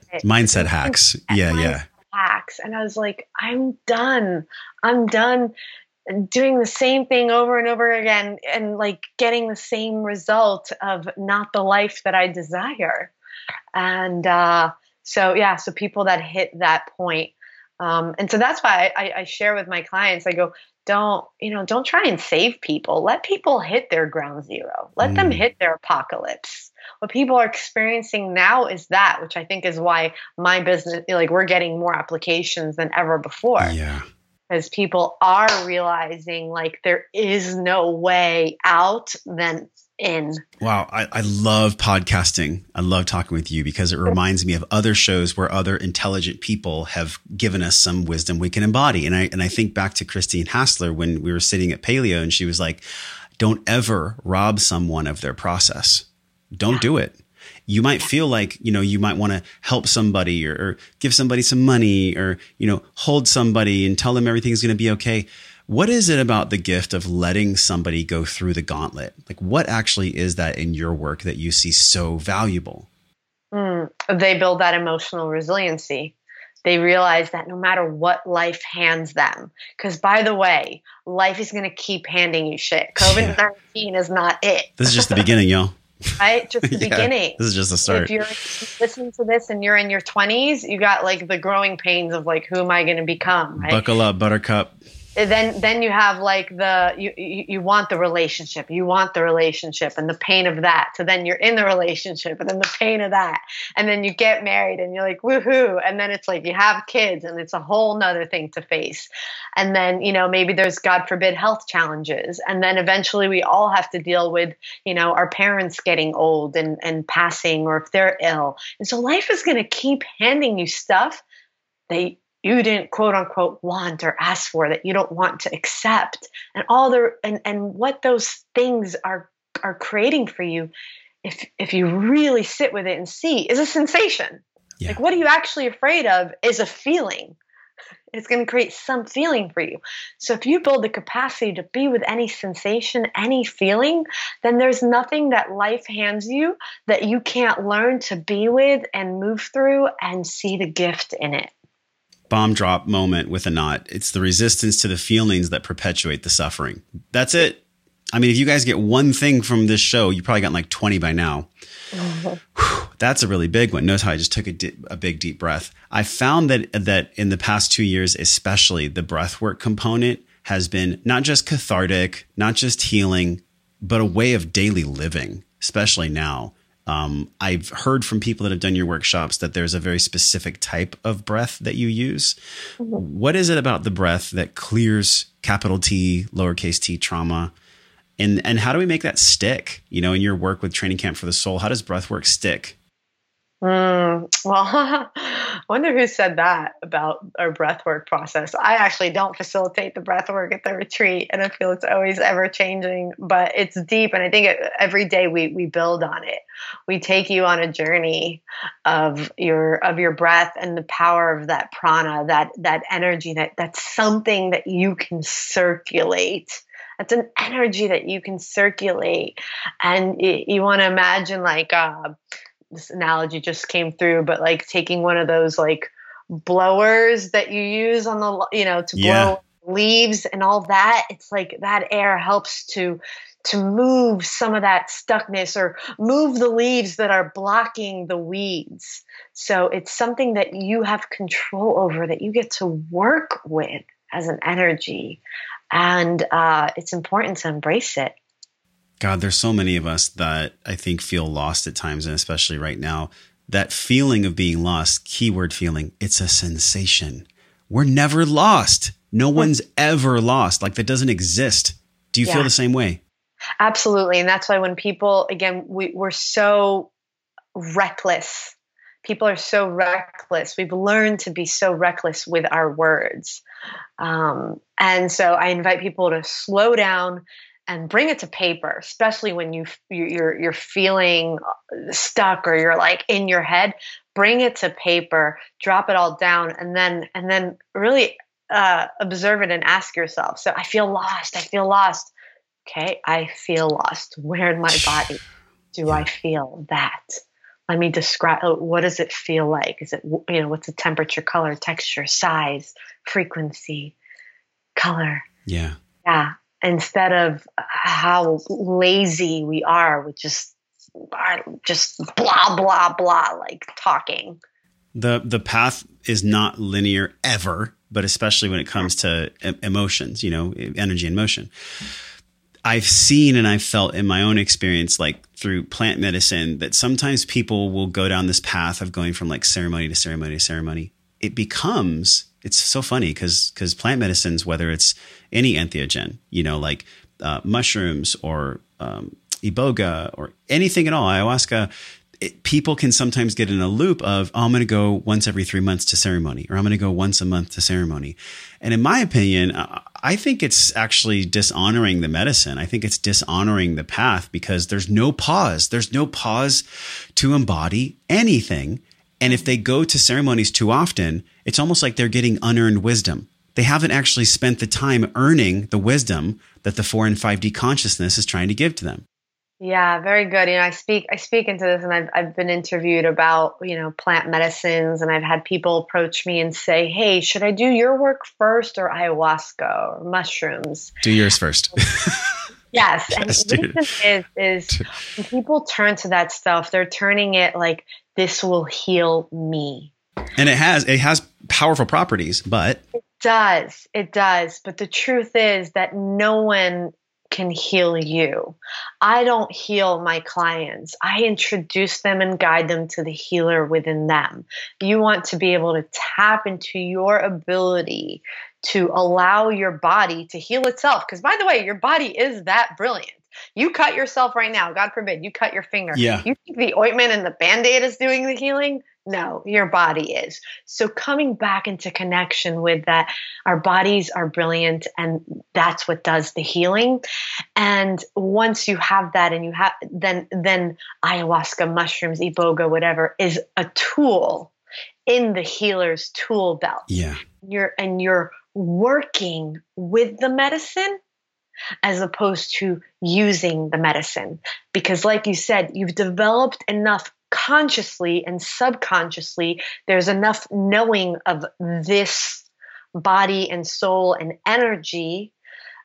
hacks. Hacks. And I was like, I'm done doing the same thing over and over again, and like getting the same result of not the life that I desire. And, so people that hit that point. And so that's why I share with my clients, I go, don't try and save people. Let people hit their ground zero. Let them hit their apocalypse. What people are experiencing now is that, which I think is why my business, like we're getting more applications than ever before. Yeah. as people are realizing like there is no way out than in. Wow. I love podcasting. I love talking with you because it reminds me of other shows where other intelligent people have given us some wisdom we can embody. And I think back to Christine Hassler when we were sitting at Paleo and she was like, don't ever rob someone of their process. Don't do it. You might feel like, you know, you might want to help somebody or give somebody some money or, you know, hold somebody and tell them everything's going to be okay. What is it about the gift of letting somebody go through the gauntlet? Like what actually is that in your work that you see so valuable? They build that emotional resiliency. They realize that no matter what life hands them, because by the way, life is going to keep handing you shit. COVID-19 is not it. This is just the beginning, y'all. Right? Just the beginning. This is just the start. If you're listening to this and you're in your 20s, you got like the growing pains of like, who am I going to become? Right? Buckle up, buttercup. And then you have like you want the relationship. You want the relationship and the pain of that. So then you're in the relationship and then the pain of that. And then you get married and you're like, woohoo. And then it's like you have kids and it's a whole nother thing to face. And then, you know, maybe there's, God forbid, health challenges. And then eventually we all have to deal with, you know, our parents getting old and passing, or if they're ill. And so life is going to keep handing you stuff that you didn't quote unquote want or ask for, that you don't want to accept, and all the and what those things are creating for you, if you really sit with it and see, is a sensation. Yeah. Like what are you actually afraid of is a feeling. It's going to create some feeling for you. So if you build the capacity to be with any sensation, any feeling, then there's nothing that life hands you that you can't learn to be with and move through and see the gift in it. Bomb drop moment with a knot. It's the resistance to the feelings that perpetuate the suffering. That's it. I mean, if you guys get one thing from this show, you probably got like 20 by now. That's a really big one. Notice how I just took a big, deep breath. I found that in the past 2 years, especially the breath work component has been not just cathartic, not just healing, but a way of daily living, especially now. I've heard from people that have done your workshops that there's a very specific type of breath that you use. Mm-hmm. What is it about the breath that clears capital T, lowercase t trauma? And how do we make that stick? You know, in your work with Training Camp for the Soul, how does breath work stick? Well, I wonder who said that about our breathwork process. I actually don't facilitate the breathwork at the retreat, and I feel it's always ever changing, but it's deep. And I think every day we build on it. We take you on a journey of your breath and the power of that prana, that energy, that's something that you can circulate. That's an energy that you can circulate. And you want to imagine like, this analogy just came through, but like taking one of those like blowers that you use on the, you know, to blow leaves and all that. It's like that air helps to move some of that stuckness or move the leaves that are blocking the weeds. So it's something that you have control over, that you get to work with as an energy. And it's important to embrace it. God, there's so many of us that I think feel lost at times, and especially right now, that feeling of being lost, keyword feeling, it's a sensation. We're never lost. No one's ever lost. Like that doesn't exist. Do you feel the same way? Absolutely. And that's why when people, again, we're so reckless. People are so reckless. We've learned to be so reckless with our words. And so I invite people to slow down and bring it to paper, especially when you're feeling stuck or you're like in your head. Bring it to paper, drop it all down, and then really observe it and ask yourself. So I feel lost. I feel lost. Okay, I feel lost. Where in my body do I feel that? Let me describe. What does it feel like? Is it, you know, what's the temperature, color, texture, size, frequency, color? Yeah. Yeah. Instead of how lazy we are with just blah, blah, blah, like talking. The path is not linear ever, but especially when it comes to emotions, you know, energy and motion. I've seen and I've felt in my own experience, like through plant medicine, that sometimes people will go down this path of going from like ceremony to ceremony to ceremony. It becomes it's so funny because plant medicines, whether it's any entheogen, you know, like mushrooms or iboga or anything at all, ayahuasca, people can sometimes get in a loop of, oh, I'm going to go once every 3 months to ceremony, or I'm going to go once a month to ceremony. And in my opinion, I think it's actually dishonoring the medicine. I think it's dishonoring the path because there's no pause. There's no pause to embody anything. And if they go to ceremonies too often, it's almost like they're getting unearned wisdom. They haven't actually spent the time earning the wisdom that the 4 and 5D consciousness is trying to give to them. Yeah, very good. You know, I speak into this, and I've been interviewed about, you know, plant medicines, and I've had people approach me and say, "Hey, should I do your work first or ayahuasca or mushrooms?" Do yours first. Yes. Yes, and the reason is when people turn to that stuff, they're turning it like, this will heal me. And it has powerful properties, but it does. But the truth is that no one can heal you. I don't heal my clients. I introduce them and guide them to the healer within them. You want to be able to tap into your ability to allow your body to heal itself. Because by the way, your body is that brilliant. You cut yourself right now. God forbid you cut your finger. Yeah. You think the ointment and the Band-Aid is doing the healing? No, your body is. So coming back into connection with that, our bodies are brilliant, and that's what does the healing. And once you have that, and you have then ayahuasca, mushrooms, iboga, whatever, is a tool in the healer's tool belt. Yeah. You're working with the medicine, as opposed to using the medicine. Because like you said, you've developed enough consciously and subconsciously, there's enough knowing of this body and soul and energy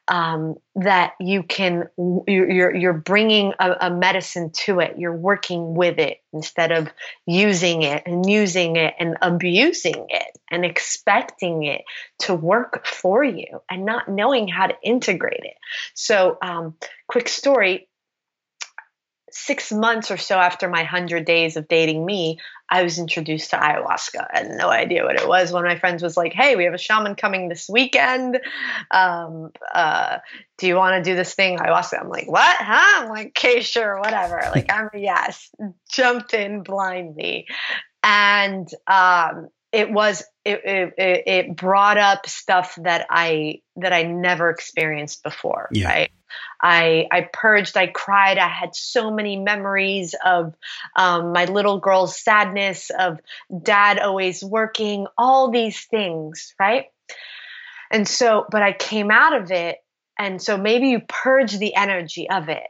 that you can, you're bringing a medicine to it. You're working with it instead of using it and abusing it and expecting it to work for you and not knowing how to integrate it. So, quick story. 6 months or so after my 100 days of dating me, I was introduced to ayahuasca. I had no idea what it was. One of my friends was like, "Hey, we have a shaman coming this weekend. Do you want to do this thing, ayahuasca?" I'm like, "What? Huh?" I'm like, "Okay, sure, whatever." Like, I'm a yes. Jumped in blindly, and it brought up stuff that I never experienced before. Yeah. Right. I purged, I cried. I had so many memories of my little girl's sadness, of dad always working, all these things, right? And so, but I came out of it. And so maybe you purge the energy of it.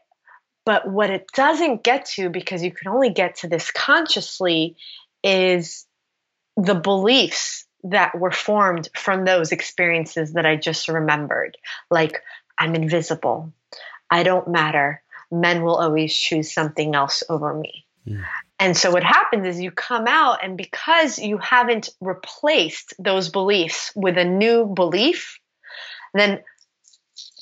But what it doesn't get to, because you can only get to this consciously, is the beliefs that were formed from those experiences that I just remembered. Like, I'm invisible. I don't matter. Men will always choose something else over me. Yeah. And so what happens is you come out, and because you haven't replaced those beliefs with a new belief, then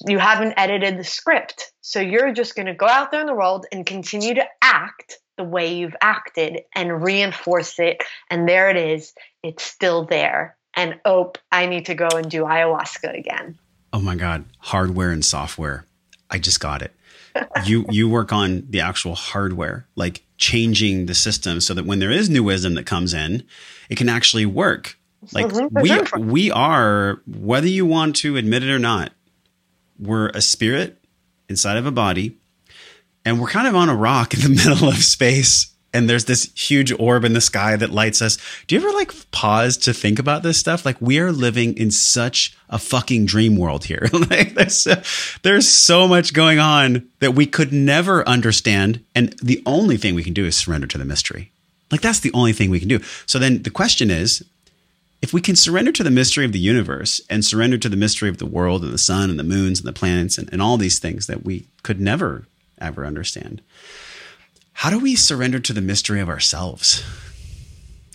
you haven't edited the script. So you're just going to go out there in the world and continue to act the way you've acted and reinforce it. And there it is. It's still there. And, oh, I need to go and do ayahuasca again. Oh my God, hardware and software. I just got it. You work on the actual hardware, like changing the system so that when there is new wisdom that comes in, it can actually work. Like we are, whether you want to admit it or not, we're a spirit inside of a body, and we're kind of on a rock in the middle of space. And there's this huge orb in the sky that lights us. Do you ever like pause to think about this stuff? Like, we are living in such a fucking dream world here. Like, there's so much going on that we could never understand. And the only thing we can do is surrender to the mystery. Like, that's the only thing we can do. So then the question is, if we can surrender to the mystery of the universe and surrender to the mystery of the world and the sun and the moons and the planets and all these things that we could never, ever understand, how do we surrender to the mystery of ourselves?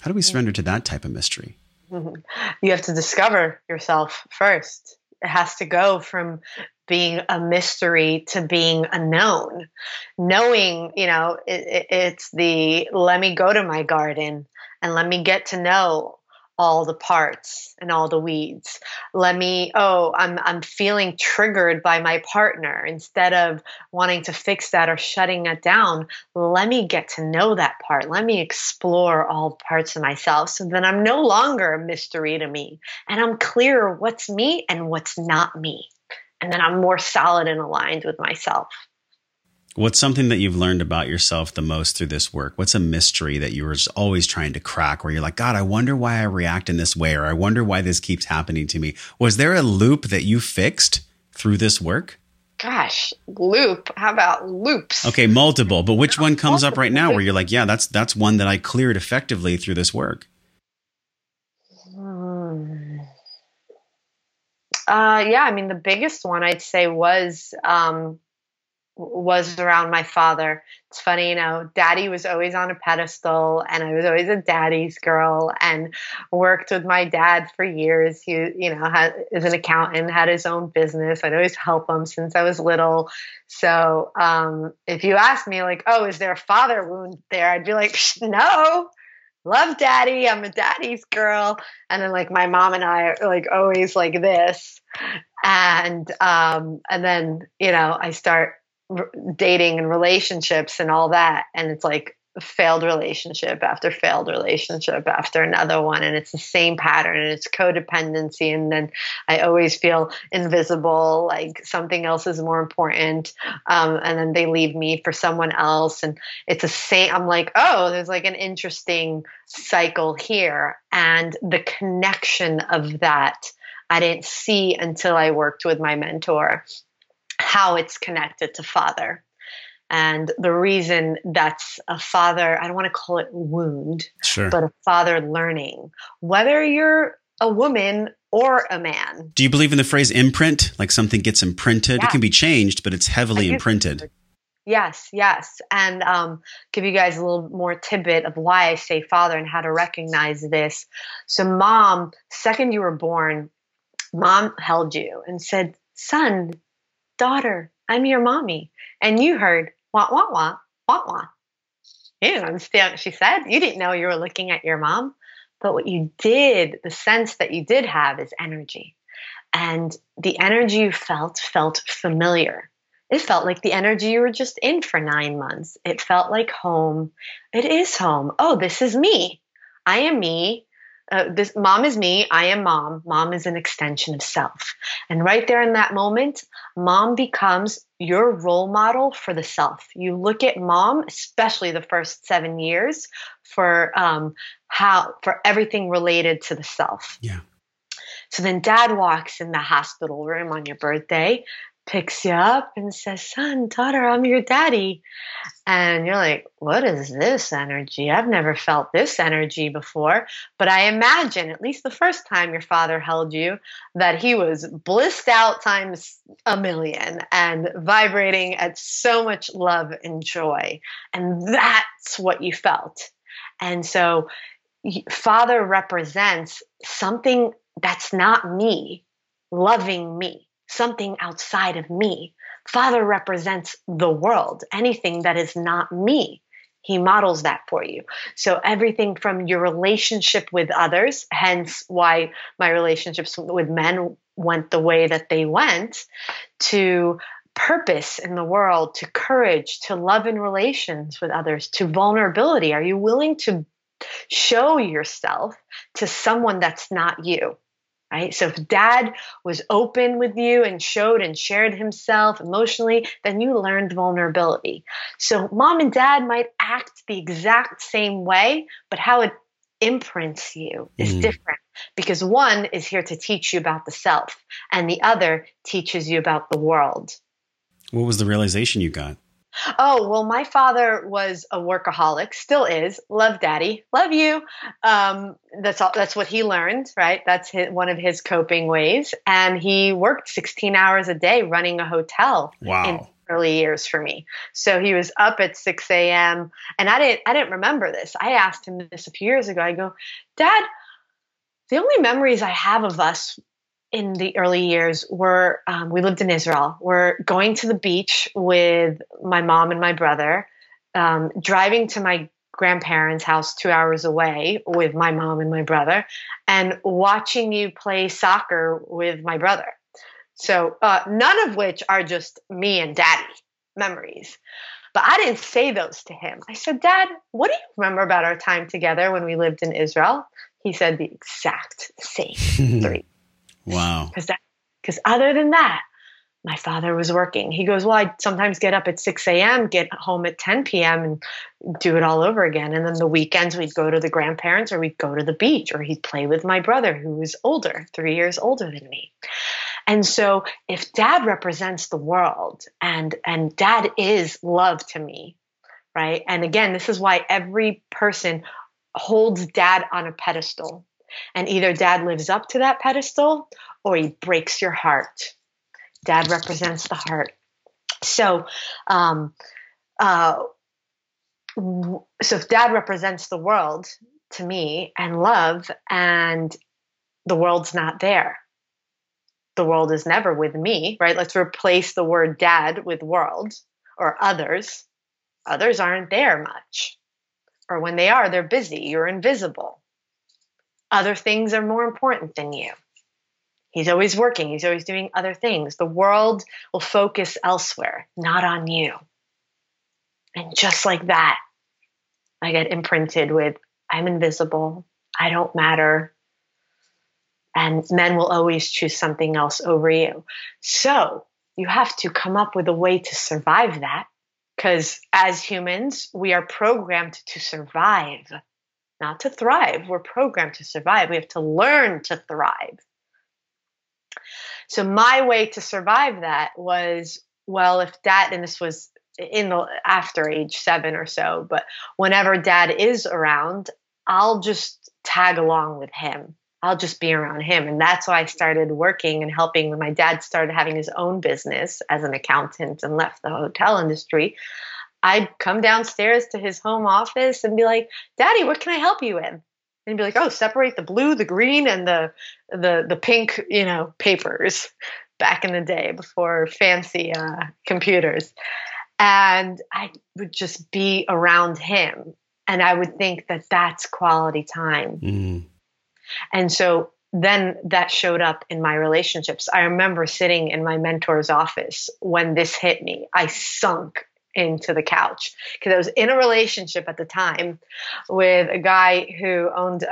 How do we surrender to that type of mystery? You have to discover yourself first. It has to go from being a mystery to being a known. Knowing, you know, it's the, let me go to my garden and let me get to know all the parts and all the weeds. I'm feeling triggered by my partner. Instead of wanting to fix that or shutting it down, let me get to know that part. Let me explore all parts of myself so that I'm no longer a mystery to me. And I'm clear what's me and what's not me. And then I'm more solid and aligned with myself. What's something that you've learned about yourself the most through this work? What's a mystery that you were always trying to crack where you're like, God, I wonder why I react in this way, or I wonder why this keeps happening to me? Was there a loop that you fixed through this work? Gosh, loop. How about loops? Okay, multiple. But which one comes up right now where you're like, yeah, that's one that I cleared effectively through this work? The biggest one I'd say was around my father. It's funny, Daddy was always on a pedestal and I was always a daddy's girl and worked with my dad for years. He, is an accountant, had his own business. I'd always help him since I was little. So if you asked me like, oh, is there a father wound there? I'd be like, no, love daddy. I'm a daddy's girl. And then like my mom and I are like always like this. And then, I start dating and relationships and all that. And it's like failed relationship after failed relationship after another one. And it's the same pattern and it's codependency. And then I always feel invisible, like something else is more important. And then they leave me for someone else. And it's the same. I'm like, oh, there's like an interesting cycle here. And the connection of that, I didn't see until I worked with my mentor, how it's connected to father. And the reason that's a father, I don't want to call it wound, sure, but a father learning, whether you're a woman or a man. Do you believe in the phrase imprint? Like something gets imprinted? Yeah. It can be changed, but it's heavily imprinted. Yes. And give you guys a little more tidbit of why I say father and how to recognize this. So mom, second you were born, mom held you and said, son, daughter, I'm your mommy. And you heard, wah, wah, wah, wah, wah. You didn't understand what she said. You didn't know you were looking at your mom. But what you did, the sense that you did have is energy. And the energy you felt familiar. It felt like the energy you were just in for 9 months. It felt like home. It is home. Oh, this is me. I am me. This mom is me. I am mom. Mom is an extension of self. And right there in that moment, mom becomes your role model for the self. You look at mom, especially the first 7 years, for everything related to the self. Yeah. So then dad walks in the hospital room on your birthday, picks you up and says, son, daughter, I'm your daddy. And you're like, what is this energy? I've never felt this energy before. But I imagine at least the first time your father held you that he was blissed out times a million and vibrating at so much love and joy. And that's what you felt. And so father represents something that's not me, loving me. Something outside of me. Father represents the world, anything that is not me. He models that for you. So everything from your relationship with others, hence why my relationships with men went the way that they went, to purpose in the world, to courage, to love in relations with others, to vulnerability. Are you willing to show yourself to someone that's not you? Right? So if dad was open with you and showed and shared himself emotionally, then you learned vulnerability. So mom and dad might act the exact same way, but how it imprints you is different because one is here to teach you about the self and the other teaches you about the world. What was the realization you got? Oh, well, my father was a workaholic, still is. Love daddy, love you. That's all. That's what he learned, right? That's one of his coping ways. And he worked 16 hours a day running a hotel. Wow. In early years for me. So he was up at 6 a.m. And I didn't remember this. I asked him this a few years ago. I go, Dad, the only memories I have of us in the early years were, we lived in Israel. We're going to the beach with my mom and my brother, driving to my grandparents' house 2 hours away with my mom and my brother, and watching you play soccer with my brother. So none of which are just me and daddy memories. But I didn't say those to him. I said, Dad, what do you remember about our time together when we lived in Israel? He said the exact same three. Wow. Because other than that, my father was working. He goes, well, I sometimes get up at 6 a.m., get home at 10 p.m. and do it all over again. And then the weekends we'd go to the grandparents or we'd go to the beach, or he'd play with my brother who was older, 3 years older than me. And so if Dad represents the world, and Dad is love to me, right? And again, this is why every person holds Dad on a pedestal, and either Dad lives up to that pedestal or he breaks your heart. Dad represents the heart. So, so if Dad represents the world to me and love, and the world's not there, the world is never with me, right? Let's replace the word Dad with world or others. Others aren't there much. Or when they are, they're busy. You're invisible. Other things are more important than you. He's always working. He's always doing other things. The world will focus elsewhere, not on you. And just like that, I get imprinted with, I'm invisible. I don't matter. And men will always choose something else over you. So you have to come up with a way to survive that, because as humans, we are programmed to survive, not to thrive. We're programmed to survive. We have to learn to thrive. So my way to survive that was, well, if Dad, and this was in the after age 7 or so, but whenever Dad is around, I'll just tag along with him. I'll just be around him. And that's why I started working and helping when my dad started having his own business as an accountant and left the hotel industry. I'd come downstairs to his home office and be like, Daddy, what can I help you with? And he'd be like, oh, separate the blue, the green, and the pink, you know, papers, back in the day before fancy computers. And I would just be around him. And I would think that that's quality time. Mm. And so then that showed up in my relationships. I remember sitting in my mentor's office when this hit me. I sunk into the couch because I was in a relationship at the time with a guy who owned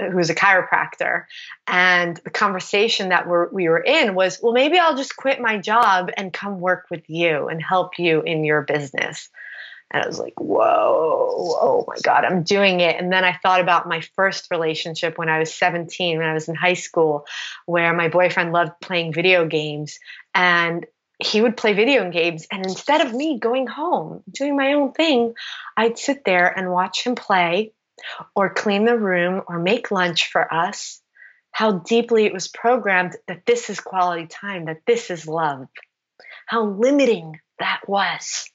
who was a chiropractor. And the conversation that we were in was, well, maybe I'll just quit my job and come work with you and help you in your business. And I was like, whoa, oh my God, I'm doing it. And then I thought about my first relationship when I was 17, when I was in high school, where my boyfriend loved playing video games. And he would play video games. And instead of me going home, doing my own thing, I'd sit there and watch him play or clean the room or make lunch for us. How deeply it was programmed that this is quality time, that this is love. How limiting that was.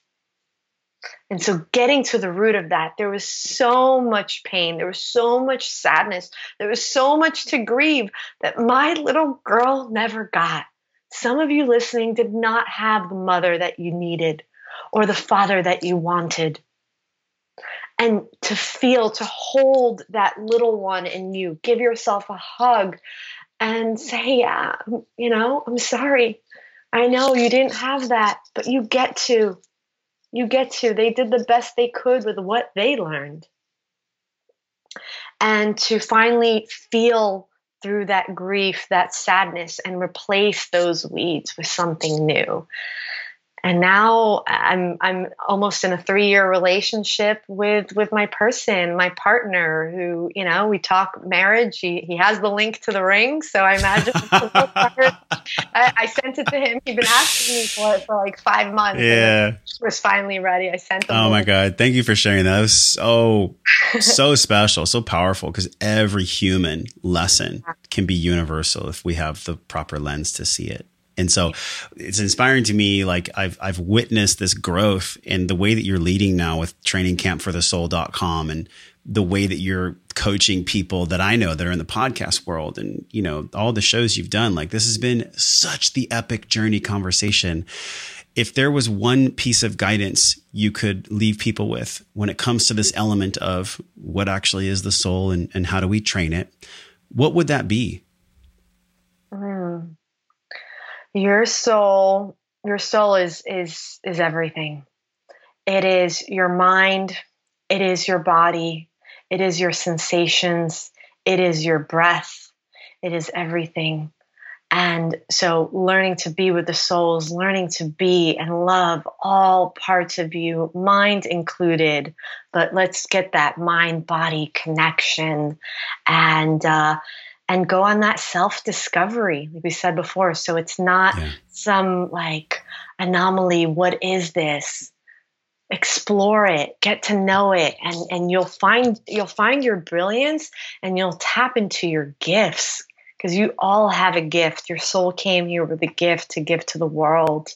And so getting to the root of that, there was so much pain. There was so much sadness. There was so much to grieve that my little girl never got. Some of you listening did not have the mother that you needed or the father that you wanted. And to feel, to hold that little one in you, give yourself a hug and say, yeah, you know, I'm sorry. I know you didn't have that, but you get to. You get to. They did the best they could with what they learned. And to finally feel through that grief, that sadness, and replace those weeds with something new. And now I'm almost in a 3-year relationship with my person, my partner, who, you know, we talk marriage. He has the link to the ring. So I imagine I sent it to him. He'd been asking me for it for like 5 months. Yeah. And was finally ready. I sent him. Oh my God. Thank you for sharing that. It was so special, so powerful, because every human lesson can be universal if we have the proper lens to see it. And so it's inspiring to me. Like I've witnessed this growth in the way that you're leading now with trainingcampforthesoul.com, and the way that you're coaching people that I know that are in the podcast world, and, you know, all the shows you've done. Like, this has been such the epic journey conversation. if there was one piece of guidance you could leave people with when it comes to this element of what actually is the soul and how do we train it, what would that be? Your soul is everything. It is your mind. It is your body. It is your sensations. It is your breath. It is everything. And so learning to be with the souls, learning to be and love all parts of you, mind included, but let's get that mind-body connection and go on that self-discovery, like we said before. So it's not some like anomaly. What is this? Explore it, get to know it, and you'll find your brilliance, and you'll tap into your gifts. Because you all have a gift. Your soul came here with a gift to give to the world.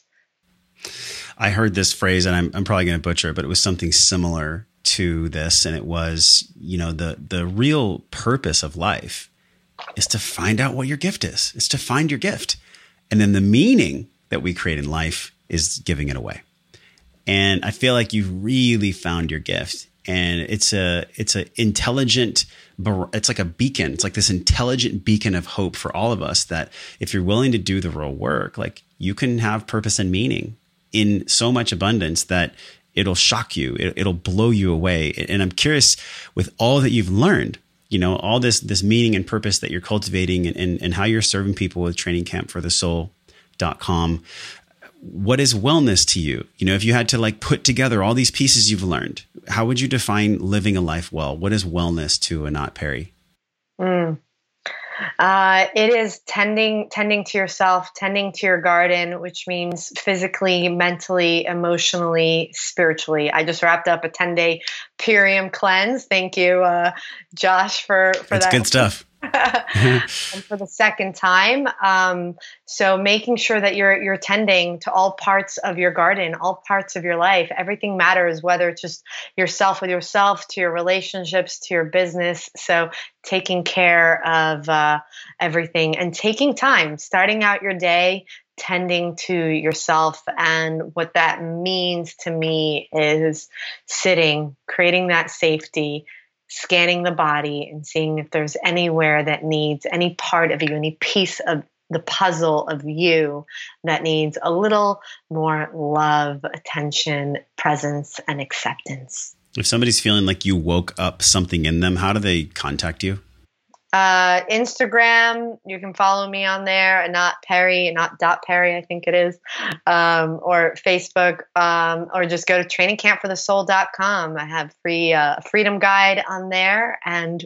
I heard this phrase, and I'm probably going to butcher it, but it was something similar to this. And it was, you know, the real purpose of life is to find out what your gift is. It's to find your gift. And then the meaning that we create in life is giving it away. And I feel like you've really found your gift. And it's an intelligent, it's like a beacon. It's like this intelligent beacon of hope for all of us that if you're willing to do the real work, like you can have purpose and meaning in so much abundance that it'll shock you. It'll blow you away. And I'm curious, with all that you've learned, you know, all this meaning and purpose that you're cultivating and how you're serving people with trainingcampforthesoul.com. What is wellness to you? You know, if you had to like put together all these pieces you've learned, how would you define living a life well? What is wellness to Anat Perry? It is tending to yourself, tending to your garden, which means physically, mentally, emotionally, spiritually. I just wrapped up a 10-day Perium cleanse. Thank you, Josh, for that. That's good stuff. And for the second time. So making sure that you're tending to all parts of your garden, all parts of your life. Everything matters, whether it's just yourself with yourself, to your relationships, to your business. So taking care of everything and taking time, starting out your day, tending to yourself. And what that means to me is sitting, creating that safety, scanning the body and seeing if there's anywhere that needs any part of you, any piece of the puzzle of you that needs a little more love, attention, presence, and acceptance. If somebody's feeling like you woke up something in them, how do they contact you? Instagram, you can follow me on there, Anat.Perry, I think it is, or Facebook, or just go to trainingcampforthesoul.com. I have freedom guide on there. And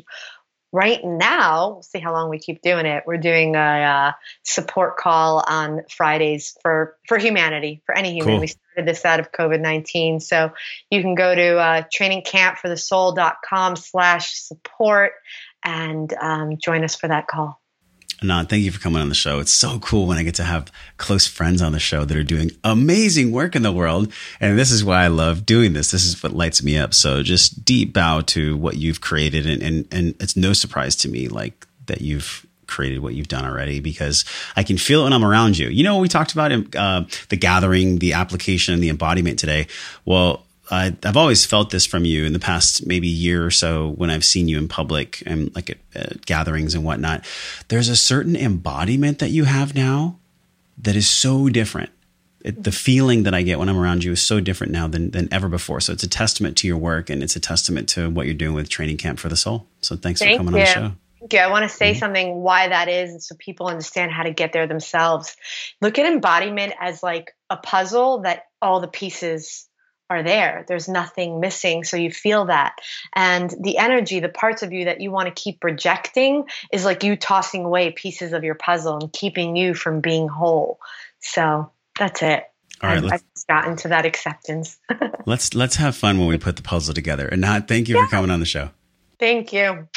right now, we'll see how long we keep doing it. We're doing a support call on Fridays for humanity, for any human. Cool. We started this out of COVID-19. So you can go to trainingcampforthesoul.com/support. And join us for that call. Anat, thank you for coming on the show. It's so cool when I get to have close friends on the show that are doing amazing work in the world. And this is why I love doing this. This is what lights me up. So just deep bow to what you've created. And it's no surprise to me like that you've created what you've done already, because I can feel it when I'm around you. You know, we talked about the gathering, the application, and the embodiment today. Well, I've always felt this from you in the past maybe year or so when I've seen you in public and like at gatherings and whatnot. There's a certain embodiment that you have now that is so different. The feeling that I get when I'm around you is so different now than ever before. So it's a testament to your work, and it's a testament to what you're doing with Training Camp for the Soul. So thanks for coming on the show. Thank you. I want to say something why that is so people understand how to get there themselves. Look at embodiment as like a puzzle that all the pieces are there. There's nothing missing. So you feel that. And the energy, the parts of you that you want to keep rejecting is like you tossing away pieces of your puzzle and keeping you from being whole. So that's it. All right, I've gotten to that acceptance. Let's have fun when we put the puzzle together. Anat, thank you for coming on the show. Thank you.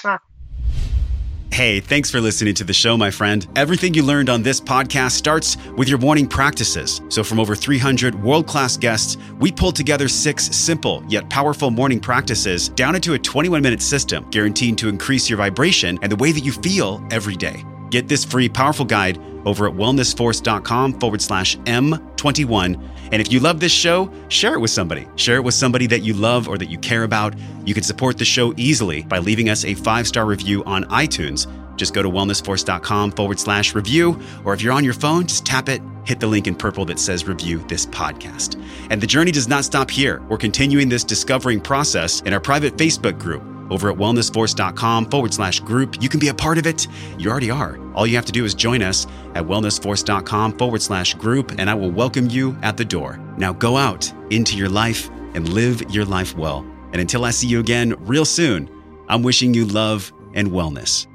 Hey, thanks for listening to the show, my friend. Everything you learned on this podcast starts with your morning practices. So from over 300 world-class guests, we pulled together 6 simple yet powerful morning practices down into a 21-minute system, guaranteed to increase your vibration and the way that you feel every day. Get this free powerful guide over at wellnessforce.com/M21. And if you love this show, share it with somebody. Share it with somebody that you love or that you care about. You can support the show easily by leaving us a 5-star review on iTunes. Just go to wellnessforce.com/review. Or if you're on your phone, just tap it, hit the link in purple that says review this podcast. And the journey does not stop here. We're continuing this discovering process in our private Facebook group over at wellnessforce.com/group. You can be a part of it. You already are. All you have to do is join us at wellnessforce.com/group, and I will welcome you at the door. Now go out into your life and live your life well. And until I see you again real soon, I'm wishing you love and wellness.